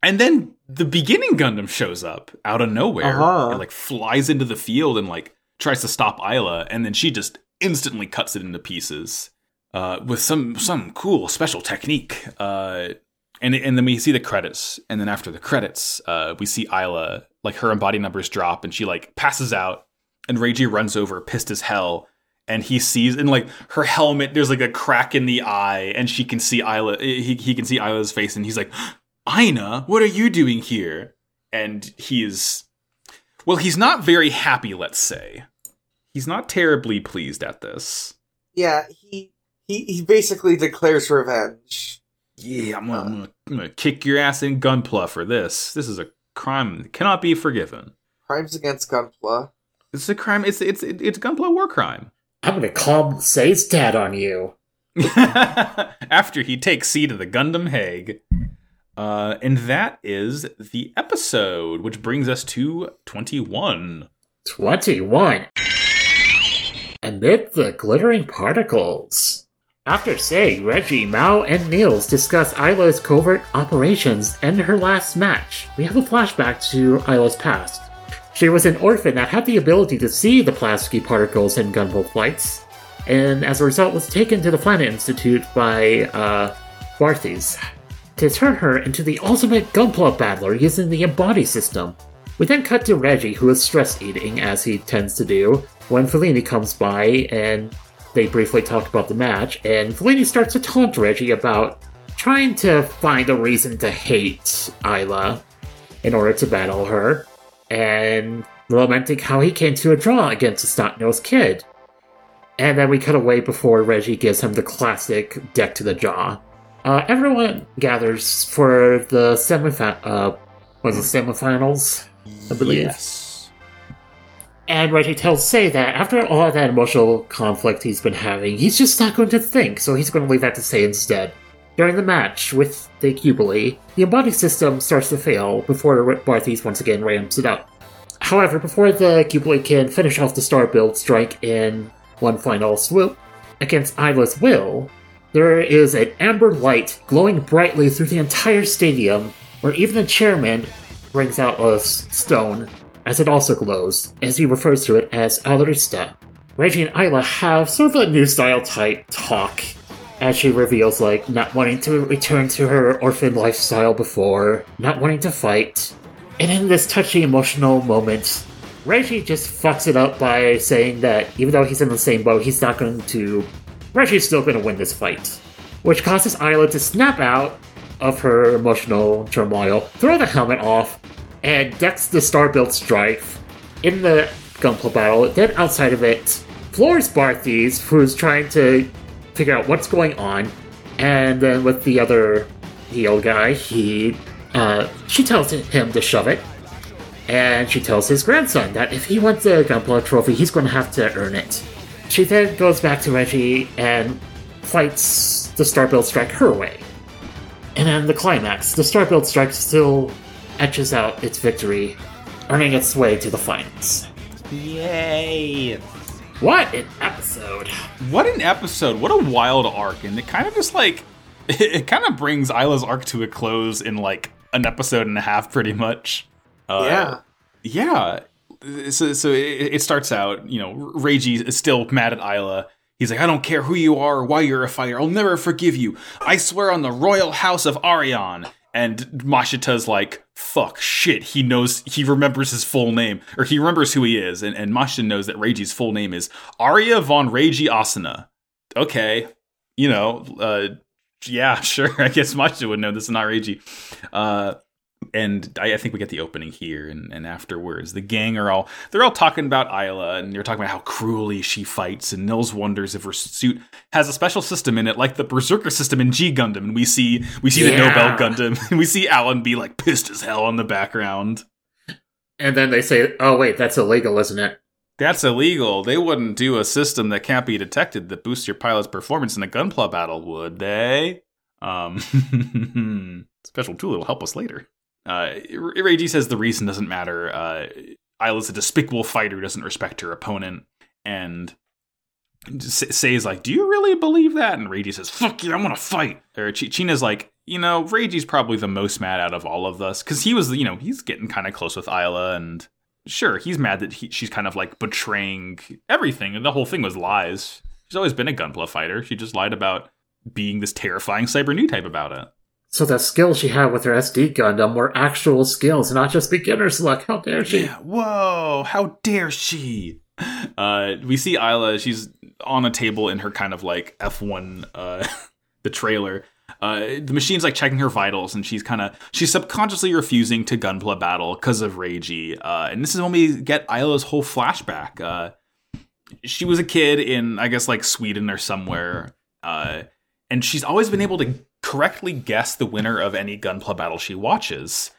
then the beginning Gundam shows up out of nowhere and, like, flies into the field and, like, tries to stop Isla, and then she just instantly cuts it into pieces with some cool special technique. And then we see the credits, and then after the credits we see Isla, like, her embody numbers drop and she, like, passes out, and Reiji runs over pissed as hell. And he sees, and, like, her helmet, there's, like, a crack in the eye, and she can see Isla. He can see Isla's face, and he's like, Aina, what are you doing here? And he's not very happy, let's say. He's not terribly pleased at this. Yeah, he basically declares revenge. Yeah, I'm gonna kick your ass in Gunpla for this. This is a crime that cannot be forgiven. Crimes against Gunpla. It's a crime. It's Gunpla war crime. I'm going to call Sei's dad on you. After he takes C to the Gundam Hague. And that is the episode, which brings us to 21. 21. Amid the glittering particles. After Sei, Reggie, Mao, and Niels discuss Isla's covert operations and her last match, we have a flashback to Isla's past. She was an orphan that had the ability to see the plastic particles in Gunpla flights, and as a result was taken to the Planet Institute by Barthes to turn her into the ultimate Gunpla battler using the Embody system. We then cut to Reggie, who is stress-eating, as he tends to do, when Fellini comes by and they briefly talk about the match, and Fellini starts to taunt Reggie about trying to find a reason to hate Isla in order to battle her, and lamenting how he came to a draw against a snot-nosed kid. And then we cut away before Reggie gives him the classic deck to the jaw. Everyone gathers for the semifinals, I believe. Yes. And Reggie tells Sei that after all that emotional conflict he's been having, he's just not going to think, so he's going to leave that to Sei instead. During the match with the Jubilee, the Embody system starts to fail before Barthes once again ramps it up. However, before the Jubilee can finish off the Star Build Strike in one final swoop against Isla's will, there is an amber light glowing brightly through the entire stadium, where even the chairman brings out a stone, as it also glows, as he refers to it as Alarista. Reggie and Isla have sort of a new style type talk, as she reveals, not wanting to return to her orphan lifestyle before, not wanting to fight. And in this touchy, emotional moment, Reggie just fucks it up by saying that even though he's in the same boat, he's not going to... Reggie's still going to win this fight. Which causes Isla to snap out of her emotional turmoil, throw the helmet off, and decks the Starbuild Strife in the Gunpla battle. Then outside of it, floors Barthes, who's trying to figure out what's going on, and then with the other heel guy, she tells him to shove it, and she tells his grandson that if he wants the Gunpla trophy, he's going to have to earn it. She then goes back to Reggie and fights the Starbuild Strike her way. And then the climax, the Starbuild Strike still etches out its victory, earning its way to the finals. Yay! What an episode! What an episode! What a wild arc, and it kind of just it kind of brings Isla's arc to a close in an episode and a half, pretty much. Yeah. So it starts out, Reiji is still mad at Isla. He's like, I don't care who you are or why you're a fighter. I'll never forgive you. I swear on the royal house of Arion. And Mashita's like, fuck, shit, he remembers his full name, or he remembers who he is, and Mashita knows that Reiji's full name is Arya von Reiji Asuna. Okay, yeah, sure, I guess Mashita would know this is not Reiji. And I think we get the opening here, and afterwards, the gang they're all talking about Isla, and they're talking about how cruelly she fights, and Nils wonders if her suit has a special system in it, like the Berserker system in G Gundam, and we see the Nobel Gundam, and we see Alan be, pissed as hell in the background. And then they say, oh, wait, that's illegal, isn't it? That's illegal. They wouldn't do a system that can't be detected that boosts your pilot's performance in a Gunpla battle, would they? Special tool that'll help us later. Reiji says the reason doesn't matter. Isla's a despicable fighter who doesn't respect her opponent. And Sei's like, do you really believe that? And Reiji says, fuck you, I'm gonna fight. Or China's like, Reiji's probably the most mad out of all of us. Because he was, he's getting kind of close with Isla. And sure, he's mad that she's kind of betraying everything. And the whole thing was lies. She's always been a Gunpla fighter. She just lied about being this terrifying cyber new type about it. So the skills she had with her SD Gundam were actual skills, not just beginner's luck. How dare she? Yeah, whoa, how dare she? We see Isla, she's on a table in her kind of F1, the trailer. The machine's checking her vitals, and she's subconsciously refusing to Gunpla battle because of Reiji. And this is when we get Isla's whole flashback. She was a kid in, I guess, Sweden or somewhere. And she's always been able to correctly guess the winner of any Gunpla battle she watches,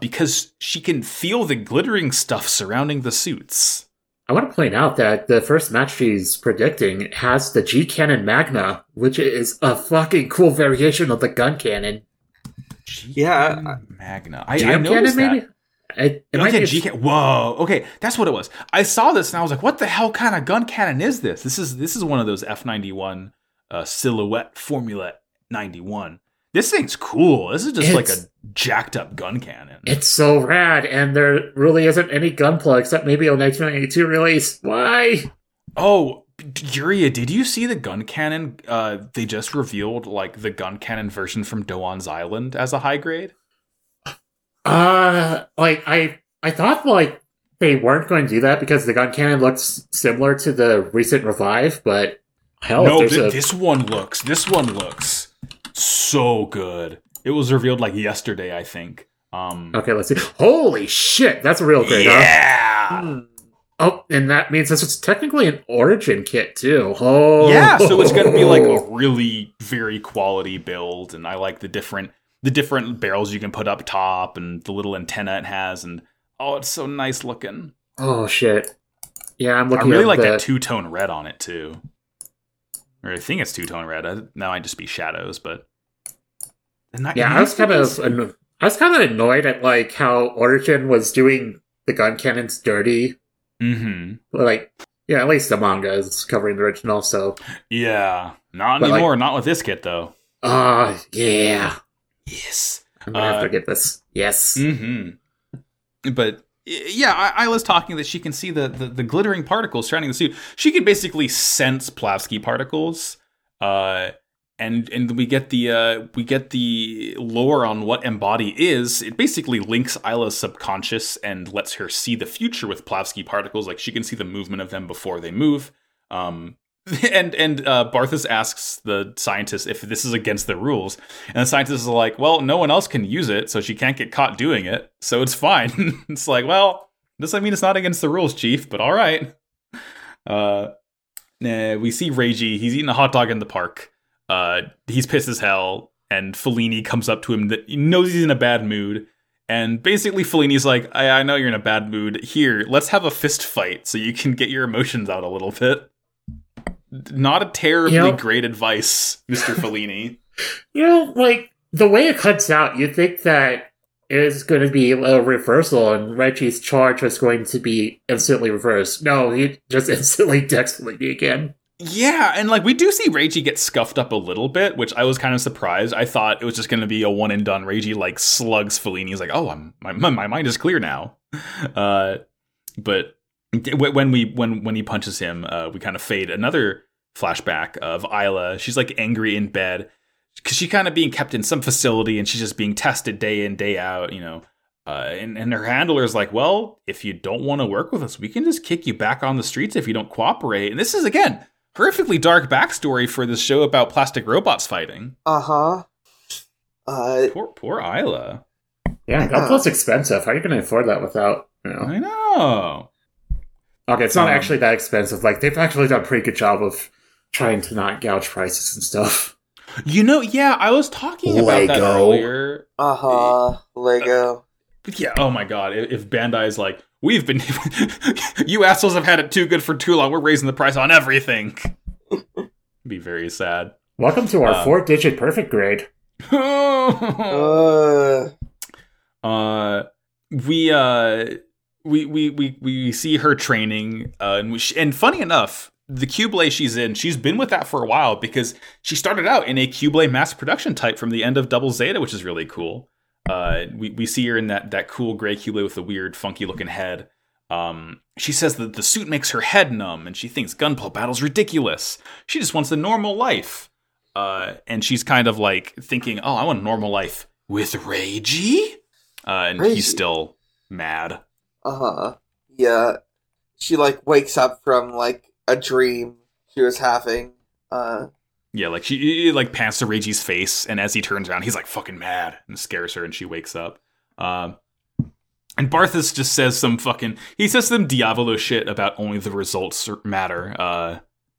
because she can feel the glittering stuff surrounding the suits. I want to point out that the first match she's predicting has the G Cannon Magna, which is a fucking cool variation of the gun cannon. Magna. I noticed that. Maybe? Whoa, okay, that's what it was. I saw this and I was like, what the hell kind of gun cannon is this? This is one of those F91 silhouette formula 91. This thing's cool. This is just a jacked up gun cannon. It's so rad, and there really isn't any Gunpla except maybe a 1992 release. Why? Oh, Yuria, did you see the gun cannon? They just revealed like the gun cannon version from Doan's Island as a high grade. I thought like they weren't going to do that because the gun cannon looks similar to the recent revive, but hell, no, this one looks so good. It was revealed like yesterday, I think. Okay, let's see. Holy shit, that's a real grade. Yeah. Huh? Hmm. Oh, and that means this is technically an Origin kit, too. Oh. Yeah, so it's going to be like a really very quality build, and I like the different barrels you can put up top, and the little antenna it has, and oh, it's so nice looking. Oh, shit. Yeah, I'm looking at that two-tone red on it, too. Or I think it's two-tone red. Now I just be shadows, but... I was kind of annoyed at like how Origin was doing the gun cannons dirty. Mm-hmm. Like, yeah, at least the manga is covering the original, so... Yeah. Not anymore. Like, not with this kit, though. Yeah. Yes. I'm gonna have to get this. Yes. Mm-hmm. But, yeah, Isla's talking that she can see the glittering particles surrounding the suit. She can basically sense Plavsky particles. And we get the lore on what Embody is. It basically links Isla's subconscious and lets her see the future with Plavsky particles. Like she can see the movement of them before they move. And Barthas asks the scientist if this is against the rules, and the scientist is like, "Well, no one else can use it, so she can't get caught doing it, so it's fine." It's like, well, doesn't mean it's not against the rules, Chief, but all right. We see Reiji. He's eating a hot dog in the park. He's pissed as hell, and Fellini comes up to him that he knows he's in a bad mood, and basically Fellini's like, I know you're in a bad mood. Here, let's have a fist fight so you can get your emotions out a little bit. Not a terribly great advice, Mr. Fellini. Like, the way it cuts out, you'd think that it's going to be a reversal, and Reggie's charge was going to be instantly reversed. No, he just instantly decks Fellini again. Yeah, and like we do see Reiji get scuffed up a little bit, which I was kind of surprised. I thought it was just going to be a one and done. Reiji like slugs Fellini. He's like, "Oh, my mind is clear now." But when he punches him, we kind of fade another flashback of Isla. She's like angry in bed because she's kind of being kept in some facility and she's just being tested day in day out, you know. And her handler is like, "Well, if you don't want to work with us, we can just kick you back on the streets if you don't cooperate." And this is again. Horrifically dark backstory for this show about plastic robots fighting. Uh-huh. Poor Isla. Yeah, that plus expensive. How are you going to afford that without, I know. Okay, it's not actually that expensive. Like, they've actually done a pretty good job of trying to not gouge prices and stuff. I was talking about that earlier. Uh-huh, Lego. Yeah, oh my god, if Bandai's like, we've been... you assholes have had it too good for too long. We're raising the price on everything. Be very sad. Welcome to our 4-digit perfect grade. We see her training, and funny enough, the Kyublei she's in, she's been with that for a while because she started out in a Kyublei mass production type from the end of Double Zeta, which is really cool. We see her in that cool gray Kyublei with the weird, funky-looking head. She says that the suit makes her head numb, and she thinks gunpla battle's ridiculous. She just wants a normal life. And she's kind of like thinking, I want a normal life with Reiji? And Reiji. He's still mad. Uh-huh. Yeah. She, like, wakes up from, like, a dream she was having. Yeah, like she like pants to Reiji's face, and as he turns around, he's like fucking mad and scares her, and she wakes up. And Barthas just says some Diavolo shit about only the results matter.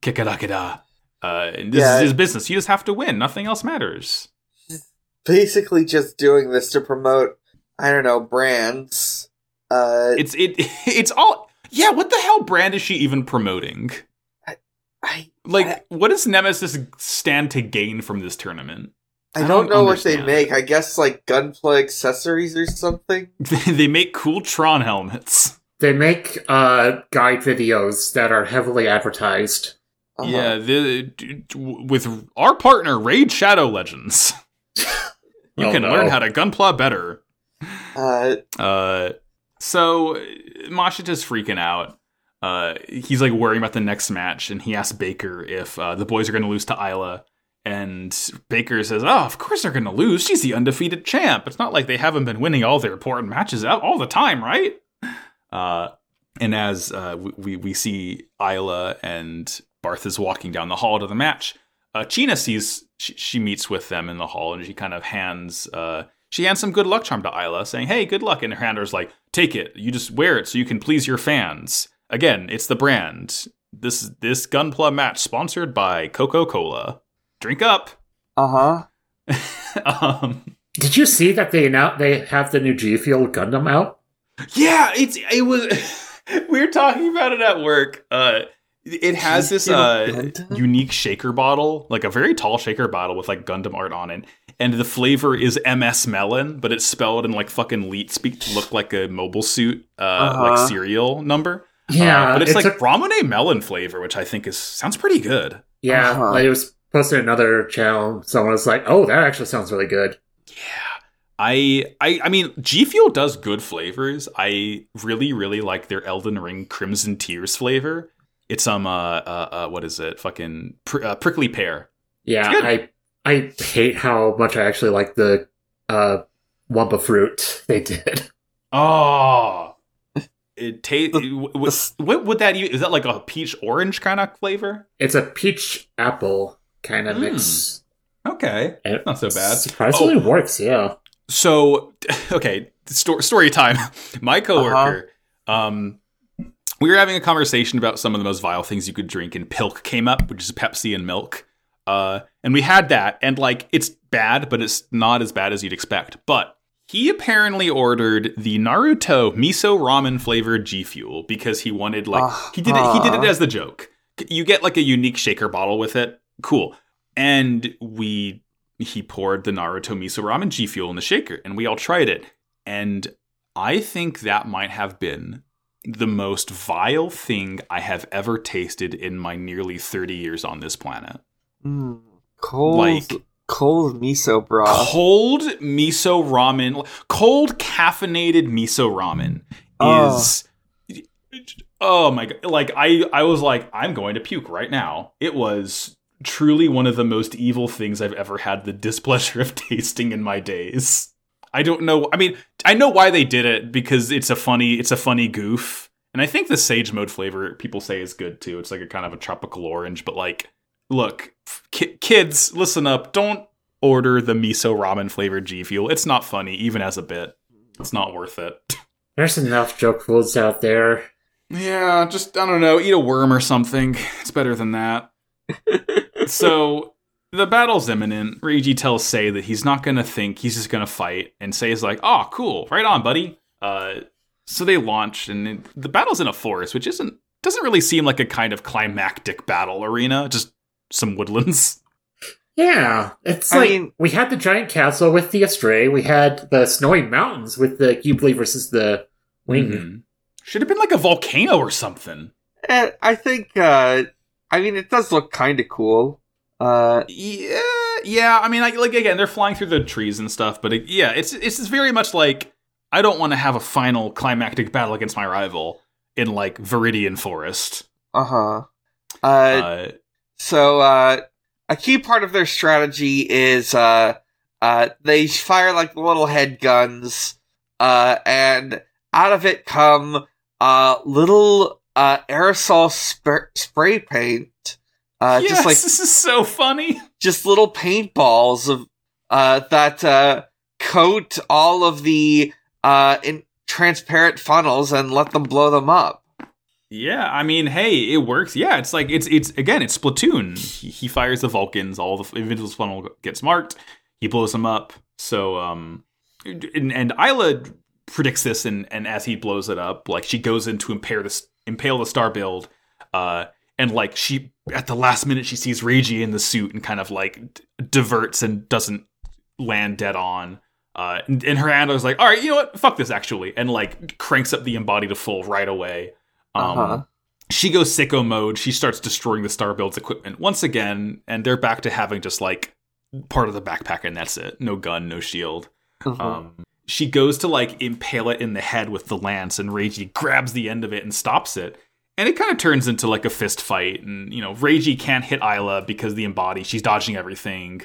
Kikarakida. And this is his business. You just have to win. Nothing else matters. Basically, just doing this to promote, I don't know, brands. It's all. Yeah, what the hell brand is she even promoting? What does Nemesis stand to gain from this tournament? I don't know understand. What they make. I guess, like, gunplay accessories or something? They make cool Tron helmets. They make guide videos that are heavily advertised. Uh-huh. Yeah, with our partner, Raid Shadow Legends. you can learn how to gunpla better. So, Mashita's freaking out. he's like worrying about the next match, and he asks Baker if the boys are going to lose to Isla. And Baker says, oh, of course they're going to lose. She's the undefeated champ. It's not like they haven't been winning all their important matches all the time, right? And as we see Isla and Barth is walking down the hall to the match, China sees, she meets with them in the hall, and she kind of hands some good luck charm to Isla, saying, hey, good luck. And her handler's like, take it. You just wear it so you can please your fans. Again, it's the brand. This Gunpla match sponsored by Coca-Cola. Drink up. Did you see that they have the new G Field Gundam out? Yeah, it was. We were talking about it at work. It has this unique shaker bottle, like a very tall shaker bottle with like Gundam art on it, and the flavor is MS Melon, but it's spelled in like fucking leet speak to look like a mobile suit like cereal number. Yeah, but it's like Ramune melon flavor, which I think sounds pretty good. Yeah, like it was. Posted another channel, someone was like, oh, that actually sounds really good. Yeah. I mean, G Fuel does good flavors. I really, really like their Elden Ring Crimson Tears flavor. It's what is it? Fucking prickly pear. Yeah, I hate how much I actually like the Wampa Fruit they did. Oh. It what would that even... Is that like a peach orange kind of flavor? It's a peach apple kind of mix. Okay, it not so bad. Surprisingly works, yeah. So, okay, story time. My coworker, we were having a conversation about some of the most vile things you could drink, and Pilk came up, which is Pepsi and milk. And we had that, and like it's bad, but it's not as bad as you'd expect. But he apparently ordered the Naruto miso ramen flavored G Fuel because he wanted like he did it as the joke. You get like a unique shaker bottle with it. Cool. And he poured the Naruto miso ramen G Fuel in the shaker, and we all tried it. And I think that might have been the most vile thing I have ever tasted in my nearly 30 years on this planet. Cold miso broth. Cold miso ramen. Cold caffeinated miso ramen is... Oh my god. Like, I was like, I'm going to puke right now. It was truly one of the most evil things I've ever had the displeasure of tasting in my days. I don't know. I mean, I know why they did it, because it's a funny goof. And I think the sage mode flavor people say is good too. It's like a kind of a tropical orange, but like, look, kids, listen up. Don't order the miso ramen flavored G Fuel. It's not funny, even as a bit. It's not worth it. There's enough joke foods out there. Yeah, just, I don't know, eat a worm or something. It's better than that. So, the battle's imminent. Reiji tells Sei that he's not going to think, he's just going to fight. And Sei's like, oh, cool, right on, buddy. So they launch, and the battle's in a forest, which doesn't really seem like a kind of climactic battle arena. Just some woodlands. Yeah, it's we had the giant castle with the Astray. We had the snowy mountains with the Ghibli versus the Wing. Mm-hmm. Should have been like a volcano or something. I think, it does look kind of cool. Yeah. I mean, like again, they're flying through the trees and stuff, but it's very much like, I don't want to have a final climactic battle against my rival in like Viridian Forest. So a key part of their strategy is they fire like little head guns, and out of it come little aerosol spray paint. Yes, just like, this is so funny. Just little paintballs of that coat all of the in transparent funnels and let them blow them up. Yeah, I mean, hey, it works. Yeah, it's like it's again, it's Splatoon. He fires the Vulcans. All the individual funnel gets marked. He blows them up. So, and Isla predicts this, and as he blows it up, like she goes in to impale the star build, and like she at the last minute she sees Reiji in the suit and kind of like diverts and doesn't land dead on. And her handler's like, all right, you know what? Fuck this actually, and like cranks up the Embody to full right away. She goes sicko mode. She starts destroying the Star Build's equipment once again, and they're back to having just like part of the backpack, and that's it. No gun, no shield. She goes to like impale it in the head with the lance, and Reiji grabs the end of it and stops it. And it kind of turns into like a fist fight. And, you know, Reiji can't hit Isla because the embody. She's dodging everything.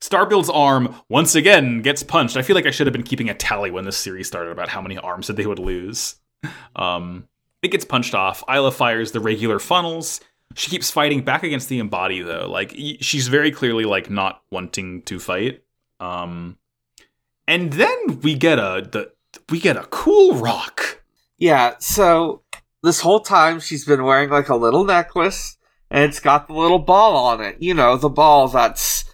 Starbuild's arm, once again, gets punched. I feel like I should have been keeping a tally when this series started about how many arms that they would lose. It gets punched off. Isla fires the regular funnels. She keeps fighting back against the embody, though. Like, she's very clearly, like, not wanting to fight. And then we get a cool rock. Yeah, so this whole time she's been wearing, like, a little necklace, and it's got the little ball on it. You know, the ball that's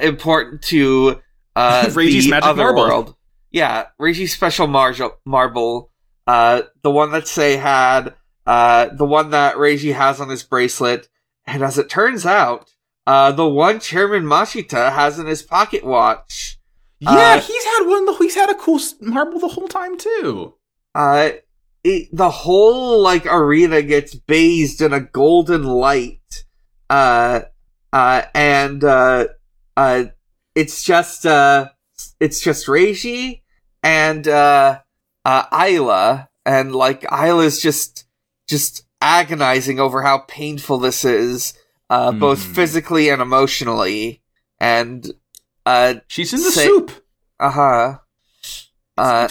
important to Reiji's magic other marble. World. Yeah, Reiji's special marble. The one that Sei had, the one that Reiji has on his bracelet, and as it turns out, the one Chairman Mashita has in his pocket watch. Yeah, he's had a cool marble the whole time too. The whole like arena gets bathed in a golden light, and it's just Reiji and Isla, and like Isla's just agonizing over how painful this is, both physically and emotionally, and she's in the soup. Uh-huh.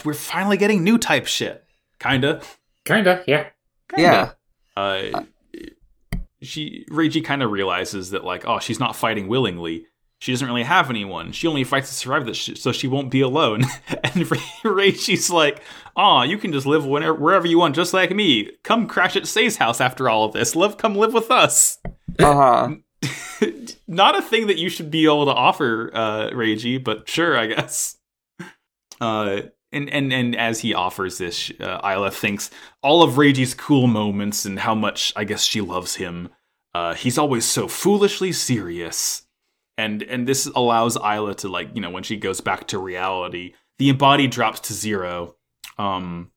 We're finally getting new type shit. Kinda, yeah. Kinda. Yeah. Reiji kind of realizes that, like, oh, she's not fighting willingly. She doesn't really have anyone. She only fights to survive this, so she won't be alone. And Reiji's like, "Aw, you can just live wherever you want, just like me. Come crash at Sei's house after all of this. Come live with us." Uh-huh. Not a thing that you should be able to offer, Reiji, but sure, I guess. And as he offers this, Isla thinks all of Reiji's cool moments and how much, I guess, she loves him. He's always so foolishly serious. And this allows Isla to, like, you know, when she goes back to reality, the embody drops to zero. And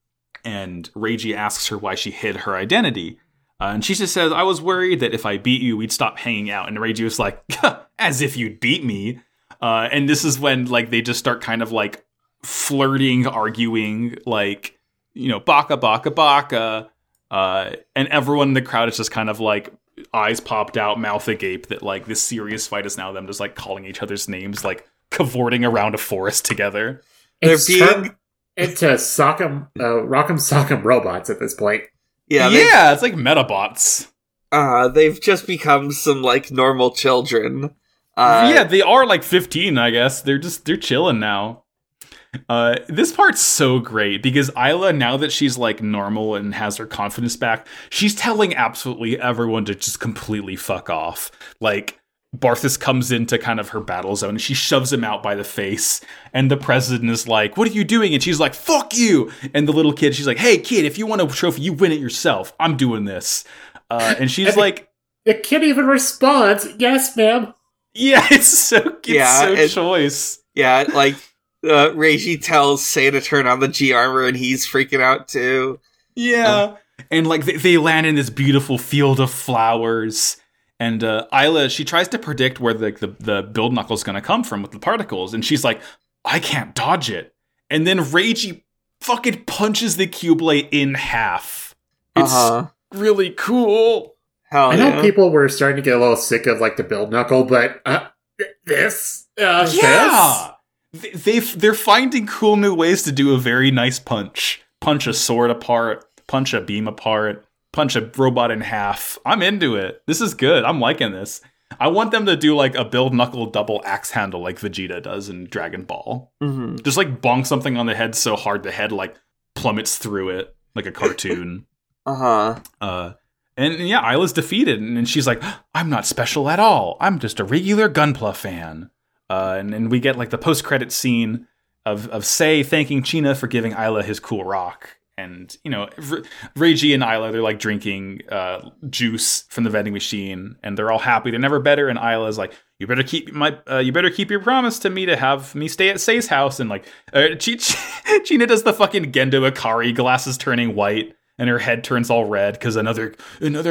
Reiji asks her why she hid her identity. And she just says, "I was worried that if I beat you, we'd stop hanging out." And Reiji was like, "As if you'd beat me." And this is when, like, they just start kind of, like, flirting, arguing, like, you know, baka, baka, baka. And everyone in the crowd is just kind of, like, eyes popped out, mouth agape, that like this serious fight is now them just like calling each other's names, like cavorting around a forest together. It's rock'em sock'em robots at this point. Yeah, it's like Metabots. They've just become some like normal children. They are like 15, I guess. They're chilling now. This part's so great because Isla, now that she's like normal and has her confidence back, she's telling absolutely everyone to just completely fuck off. Like, Barthas comes into kind of her battle zone and she shoves him out by the face, and the president is like, "What are you doing?" And she's like, "Fuck you!" And the little kid, she's like, "Hey kid, if you want a trophy, you win it yourself. I'm doing this." And she's like, the kid even responds, "Yes, ma'am." Yeah, it's so choice. Yeah, like Reiji tells Sei to turn on the G-Armor and he's freaking out too. Yeah. And like they land in this beautiful field of flowers, and Isla, she tries to predict where the build knuckle's gonna come from with the particles, and she's like, "I can't dodge it." And then Reiji fucking punches the Q-blade in half. It's really cool. I know people were starting to get a little sick of like the build knuckle, but this. They're finding cool new ways to do a very nice punch. Punch a sword apart, punch a beam apart, punch a robot in half. I'm into it. This is good. I'm liking this. I want them to do like a build knuckle double axe handle like Vegeta does in Dragon Ball. Mm-hmm. Just like bonk something on the head so hard the head like plummets through it like a cartoon. And yeah, Isla's defeated, and she's like, "I'm not special at all. I'm just a regular Gunpla fan." And we get like the post-credit scene of Sei thanking China for giving Isla his cool rock. And, you know, Reiji and Isla, they're like drinking juice from the vending machine, and they're all happy. They're never better. And Isla's like, "You better keep your promise to me to have me stay at Sei's house." And like China does the fucking Gendo Ikari, glasses turning white, and her head turns all red because another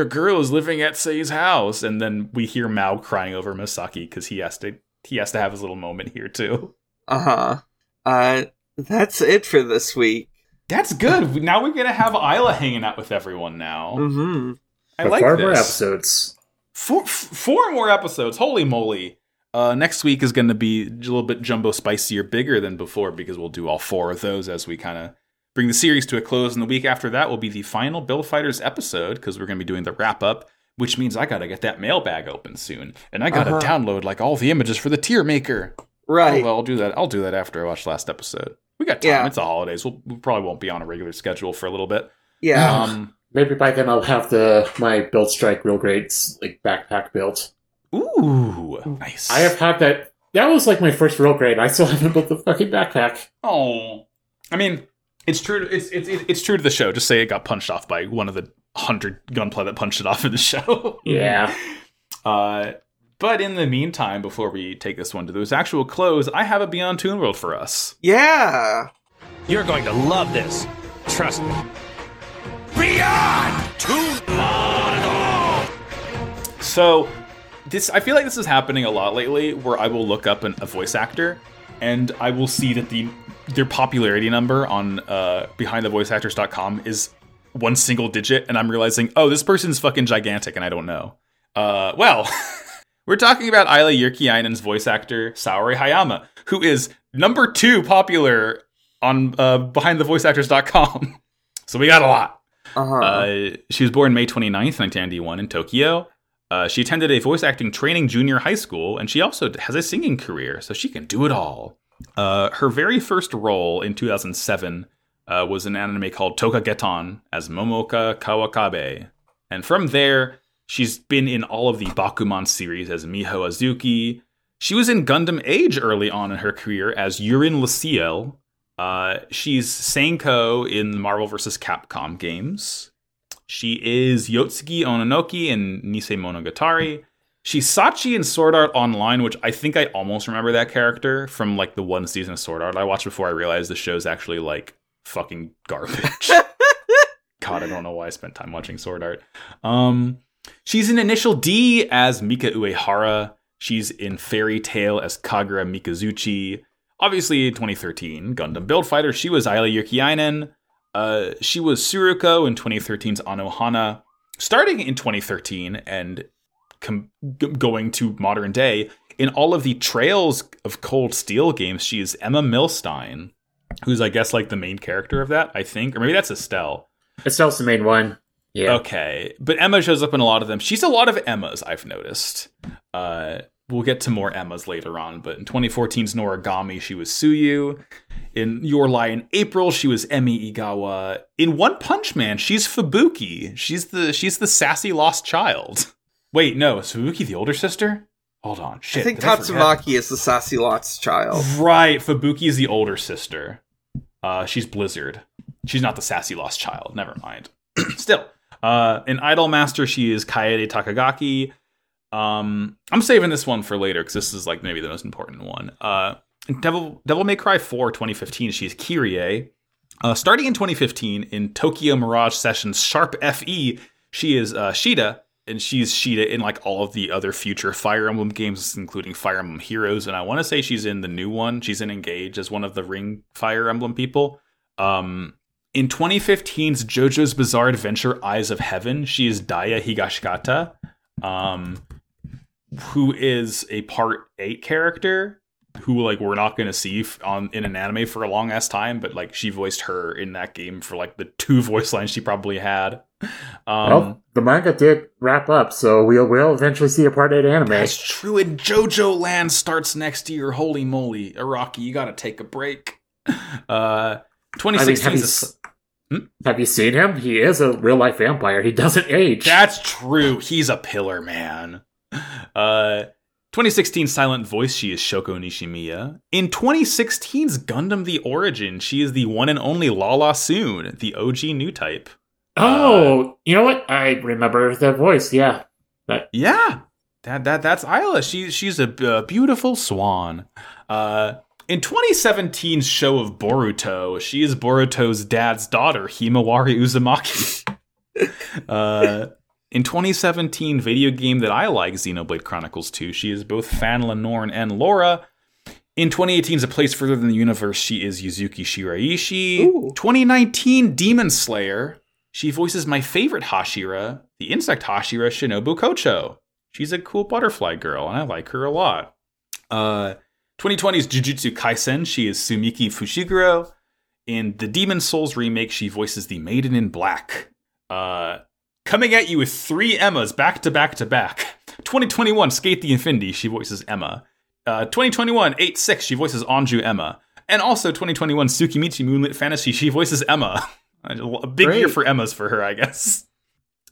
girl is living at Sei's house. And then we hear Mao crying over Misaki because he has to have his little moment here, too. That's it for this week. That's good. Now we're gonna have Isla hanging out with everyone now. Mm-hmm. Four more episodes. Holy moly. Next week is going to be a little bit jumbo spicier, bigger than before, because we'll do all four of those as we kind of bring the series to a close. And the week after that will be the final Bill Fighters episode, because we're going to be doing the wrap up, which means I got to get that mailbag open soon. And I got to download like all the images for the tier maker. Right. I'll do that. I'll do that after I watch last episode. We got time. Yeah. It's the holidays. We probably won't be on a regular schedule for a little bit. Yeah. Maybe by then I'll have my Build Strike Real Greats like backpack built. Ooh, nice. I have had that. That was like my first real grade. I still haven't built the fucking backpack. Oh, I mean, it's true. It's true to the show. Just say it got punched off by one of the 100 gunpla that punched it off in the show. Yeah. But in the meantime, before we take this one to the actual close, I have a Beyond Toon World for us. Yeah. You're going to love this. Trust me. Beyond Toon World. So. I feel like this is happening a lot lately, where I will look up a voice actor, and I will see that their popularity number on BehindTheVoiceActors.com is one single digit, and I'm realizing, oh, this person's fucking gigantic, and I don't know. Well, we're talking about Isla Jyrkiäinen's voice actor, Saori Hayami, who is number 2 popular on BehindTheVoiceActors.com. So we got a lot. Uh-huh. She was born May 29th, 1991 in Tokyo. She attended a voice acting training junior high school, and she also has a singing career, so she can do it all. Her very first role in 2007 was an anime called Tokageton as Momoka Kawakabe. And from there, she's been in all of the Bakuman series as Miho Azuki. She was in Gundam Age early on in her career as Yurin Luciel. She's Senko in the Marvel vs. Capcom games. She is Yotsuki Ononoki in Nisemonogatari. She's Sachi in Sword Art Online, which I think I almost remember that character from like the one season of Sword Art I watched before I realized the show's actually like fucking garbage. God, I don't know why I spent time watching Sword Art. She's in Initial D as Mika Uehara. She's in Fairy Tail as Kagura Mikazuchi. Obviously, in 2013, Gundam Build Fighter, she was Isla Jyrkiäinen. She was Tsuruko in 2013's Anohana. Starting in 2013 and going to modern day, in all of the Trails of Cold Steel games, she is Emma Milstein, who's, I guess, like the main character of that, I think. Or maybe that's Estelle. Estelle's the main one. Yeah. Okay. But Emma shows up in a lot of them. She's a lot of Emmas, I've noticed. We'll get to more Emmas later on, but in 2014's Noragami, she was Suyu. In Your Lie in April, she was Emi Igawa. In One Punch Man, she's Fubuki. She's the sassy lost child. Wait, no, is Fubuki the older sister? Hold on, shit. I think Tatsumaki is the sassy lost child. Right, Fubuki is the older sister. She's Blizzard. She's not the sassy lost child, never mind. Still, in Idol Master, she is Kaede Takagaki. I'm saving this one for later because this is like maybe the most important one. Devil May Cry 4 2015, she's Kyrie. Starting in 2015 in Tokyo Mirage Sessions Sharp FE, she is Shida, and she's Shida in like all of the other future Fire Emblem games, including Fire Emblem Heroes, and I want to say she's in the new one. She's in Engage as one of the Ring Fire Emblem people. In 2015's JoJo's Bizarre Adventure Eyes of Heaven, she is Daya Higashikata, who is a part 8 character who like we're not going to see in an anime for a long ass time, but like she voiced her in that game for like the 2 voice lines she probably had. Well, the manga did wrap up, so we'll eventually see a part 8 anime. That's true, and JoJo Land starts next year. Holy moly, Araki, you gotta take a break. 2016 Have you seen him? He is a real-life vampire. He doesn't age. That's true. He's a pillar, man. 2016 Silent Voice, she is Shoko Nishimiya. In 2016's Gundam the Origin, she is the one and only Lala Soon, the OG new type. Oh, you know what? I remember that voice, yeah. Yeah, that's Isla. She's a beautiful swan. In 2017's show of Boruto, she is Boruto's dad's daughter, Himawari Uzumaki. In 2017 video game that I like, Xenoblade Chronicles 2, she is both Fan Lenorn and Laura. In 2018's A Place Further Than the Universe, she is Yuzuki Shiraishi. Ooh. 2019 Demon Slayer, she voices my favorite Hashira, the insect Hashira, Shinobu Kocho. She's a cool butterfly girl, and I like her a lot. 2020's Jujutsu Kaisen, she is Sumiki Fushiguro. In the Demon Souls remake, she voices the Maiden in Black. Coming at you with three Emmas back to back to back. 2021 Skate the Infinity, she voices Emma. 2021, 8-6, she voices Anju Emma. And also 2021, Tsukimichi Moonlit Fantasy, she voices Emma. A big Great. Year for Emmas for her, I guess.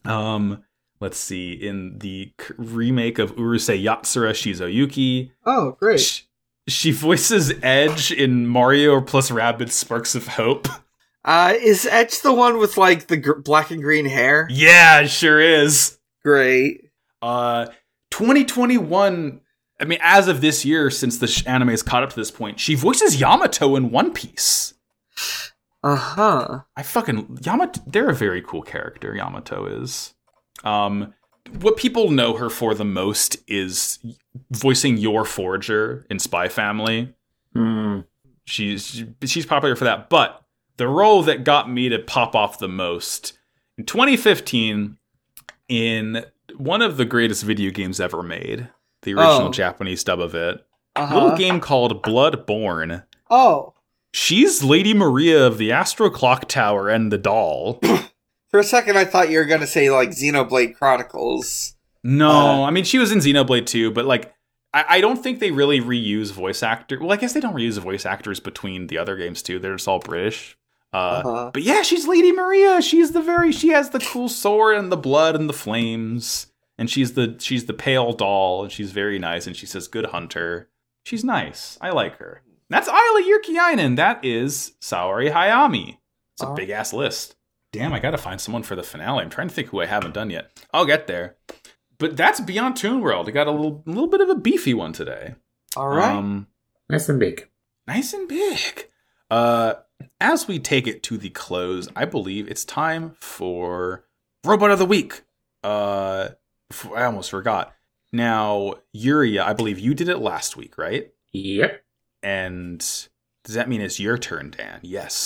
Let's see. In the remake of Urusei Yatsura, she's Oyuki. Oh, great. She voices Edge in Mario plus Rabbids Sparks of Hope. Is Edge the one with, like, the black and green hair? Yeah, it sure is. Great. 2021... I mean, as of this year, since the anime has caught up to this point, she voices Yamato in One Piece. Uh-huh. Yamato, they're a very cool character, Yamato is. What people know her for the most is voicing Your Forager in Spy Family. Mm. She's popular for that. But the role that got me to pop off the most, in 2015, in one of the greatest video games ever made... the original Japanese dub of it. Uh-huh. A little game called Bloodborne. Oh. She's Lady Maria of the Astro Clock Tower and the doll. For a second, I thought you were going to say, like, Xenoblade Chronicles. No, I mean, she was in Xenoblade 2, but, like, I don't think they really reuse voice actors. Well, I guess they don't reuse voice actors between the other games, too. They're just all British. But yeah, she's Lady Maria. She has the cool sword and the blood and the flames. And she's the pale doll, and she's very nice, and she says, "Good hunter." She's nice. I like her. That's Isla Yurkiainen. That is Saori Hayami. It's a big-ass list. Damn, I gotta find someone for the finale. I'm trying to think who I haven't done yet. I'll get there. But that's Beyond Toon World. I got a little bit of a beefy one today. All right. Nice and big. Nice and big. As we take it to the close, I believe it's time for Robot of the Week. I almost forgot. Now, Yuria, I believe you did it last week, right? Yep. And does that mean it's your turn, Dan? Yes.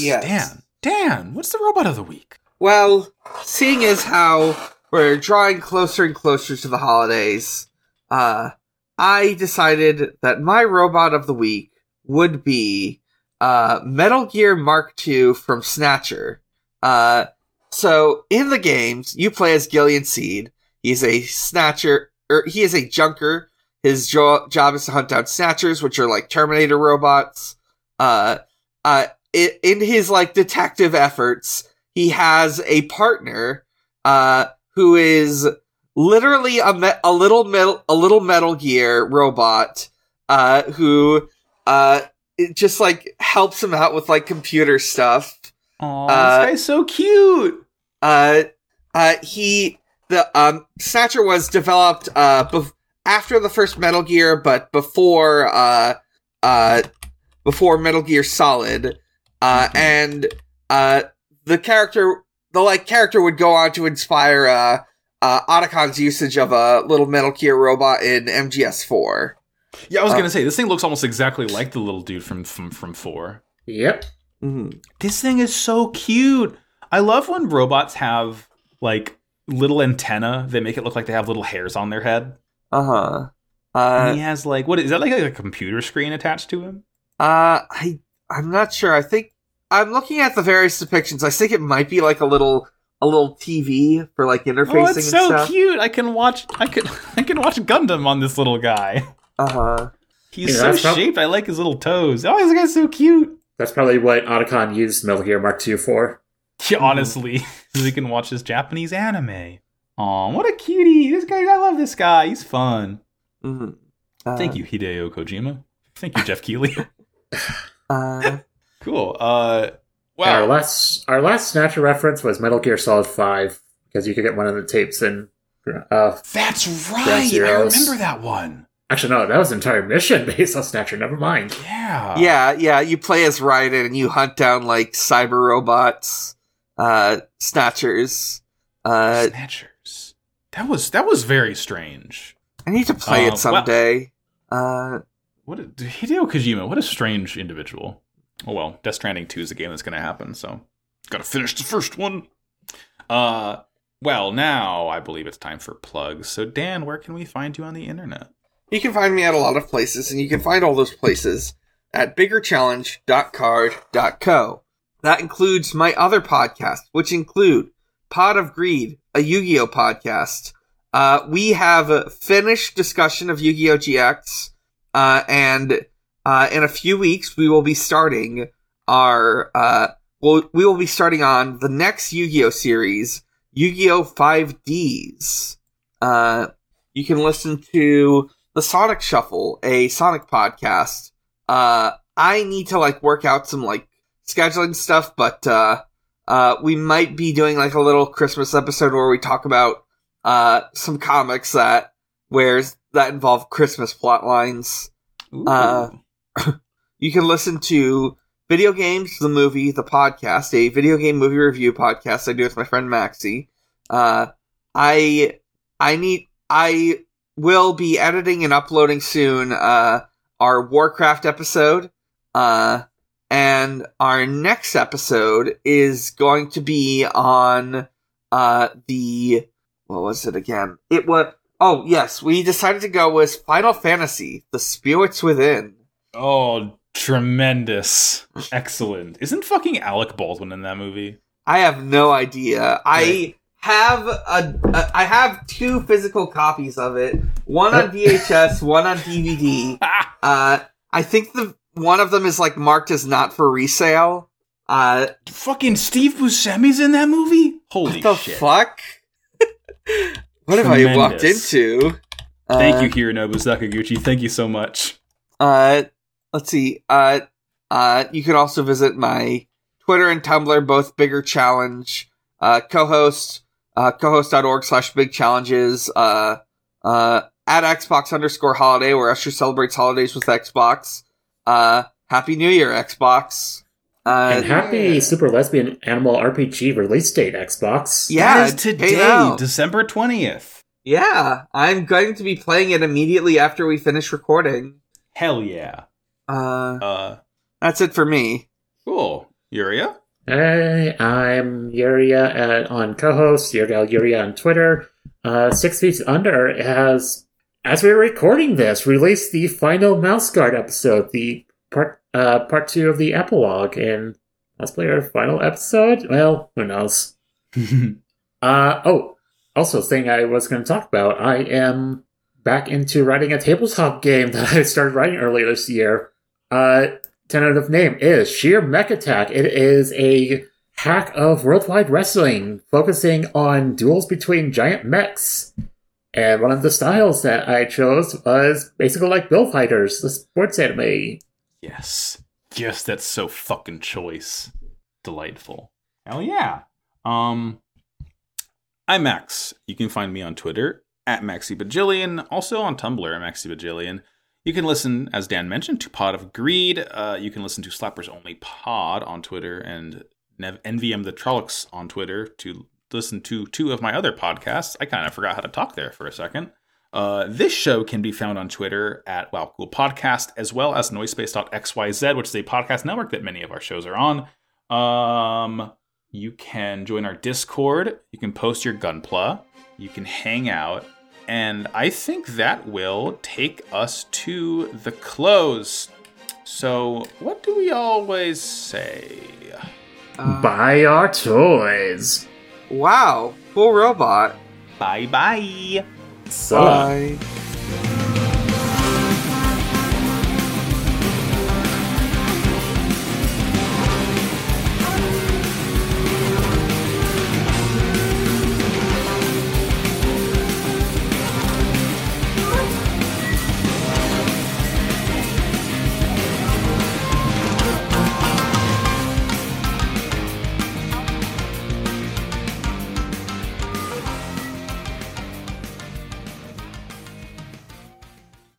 Dan, what's the Robot of the Week? Well, seeing as how we're drawing closer and closer to the holidays, I decided that my Robot of the Week would be Metal Gear Mark II from Snatcher. So, in the games, you play as Gillian Seed. He's a snatcher, or he is a junker. His job is to hunt down snatchers, which are like Terminator robots. In his like detective efforts, he has a partner who is literally a little Metal Gear robot who it just like helps him out with like computer stuff. Aww, this guy's so cute. The Snatcher was developed after the first Metal Gear, but before Metal Gear Solid, and the character would go on to inspire Otacon's usage of a little Metal Gear robot in MGS4. Yeah, I was gonna say this thing looks almost exactly like the little dude from 4. Yep. Mm-hmm. This thing is so cute. I love when robots have like. Little antenna that make it look like they have little hairs on their head. Uh-huh. And he has like what is that like a computer screen attached to him? I'm not sure. I think I'm looking at the various depictions. I think it might be like a little TV for like interfacing. Oh, it's so stuff. Cute! I can watch Gundam on this little guy. Uh-huh. He's so shaped. I like his little toes. Oh, this guy's so cute. That's probably what Otacon used Metal Gear Mark II for. Yeah, honestly, so he can watch this Japanese anime. Aw, what a cutie! This guy, I love this guy. He's fun. Mm-hmm. Thank you, Hideo Kojima. Thank you, Jeff Keighley. Cool. Wow. And our last Snatcher reference was Metal Gear Solid 5 because you could get one of the tapes in. That's right. I remember that one. Actually, no, that was an entire mission based on Snatcher. Never mind. Yeah. You play as Raiden and you hunt down like cyber robots. Snatchers. That was very strange. I need to play it someday. Well, Hideo Kojima, what a strange individual. Oh well, Death Stranding 2 is a game that's going to happen, so gotta finish the first one. Well, now I believe it's time for plugs. So Dan, where can we find you on the internet? You can find me at a lot of places, and you can find all those places at biggerchallenge.card.co. That includes my other podcasts, which include Pod of Greed, a Yu-Gi-Oh! Podcast. We have a finished discussion of Yu-Gi-Oh! GX, and in a few weeks we will be starting on the next Yu-Gi-Oh! series, Yu-Gi-Oh! 5Ds. You can listen to The Sonic Shuffle, a Sonic podcast. I need to work out some scheduling stuff, but we might be doing a little Christmas episode where we talk about some comics that involve Christmas plot lines. You can listen to Video Games, the Movie, the podcast, a video game movie review podcast I do with my friend Maxie. I will be editing and uploading soon our Warcraft episode. And our next episode is going to be on what was it again? It was... Oh, yes. We decided to go with Final Fantasy, The Spirits Within. Oh, tremendous. Excellent. Isn't fucking Alec Baldwin in that movie? I have no idea. I have two physical copies of it. One on VHS, one on DVD. I think one of them is marked as not for resale. Fucking Steve Buscemi's in that movie? Holy shit. What the fuck? What have I walked into? Thank you, Hironobu Sakaguchi. Thank you so much. Let's see. You can also visit my Twitter and Tumblr, both Bigger Challenge, co-host, cohost.org/bigchallenges, at Xbox_holiday, where Usher celebrates holidays with Xbox. Happy New Year, Xbox. And happy Super Lesbian Animal RPG release date, Xbox. Yeah, that is today, December 20th. Yeah, I'm going to be playing it immediately after we finish recording. Hell yeah. That's it for me. Cool. Yuria? Hey, I'm Yuria on co-host, Yuria on Twitter. 6 Feet Under has, as we're recording this, released the final Mouse Guard episode, the part 2 of the epilogue, and let's play our final episode. Well, who knows? Also, thing I was going to talk about, I am back into writing a tabletop game that I started writing earlier this year. Tentative name is Sheer Mech Attack. It is a hack of worldwide wrestling, focusing on duels between giant mechs. And one of the styles that I chose was basically Bull Fighters, the sports anime. Yes, that's so fucking choice. Delightful. Hell yeah. I'm Max. You can find me on Twitter at MaxieBajillion, also on Tumblr at MaxieBajillion. You can listen, as Dan mentioned, to Pod of Greed. You can listen to Slappers Only Pod on Twitter and NVM the Trollocs on Twitter to listen to two of my other podcasts. I kind of forgot how to talk there for a second. This show can be found on Twitter at Wow Cool Podcast, as well as Noisepace.xyz, which is a podcast network that many of our shows are on. You can join our Discord. You can post your Gunpla. You can hang out. And I think that will take us to the close. So what do we always say? Buy our toys. Wow, Cool Robot. Bye-bye. Bye.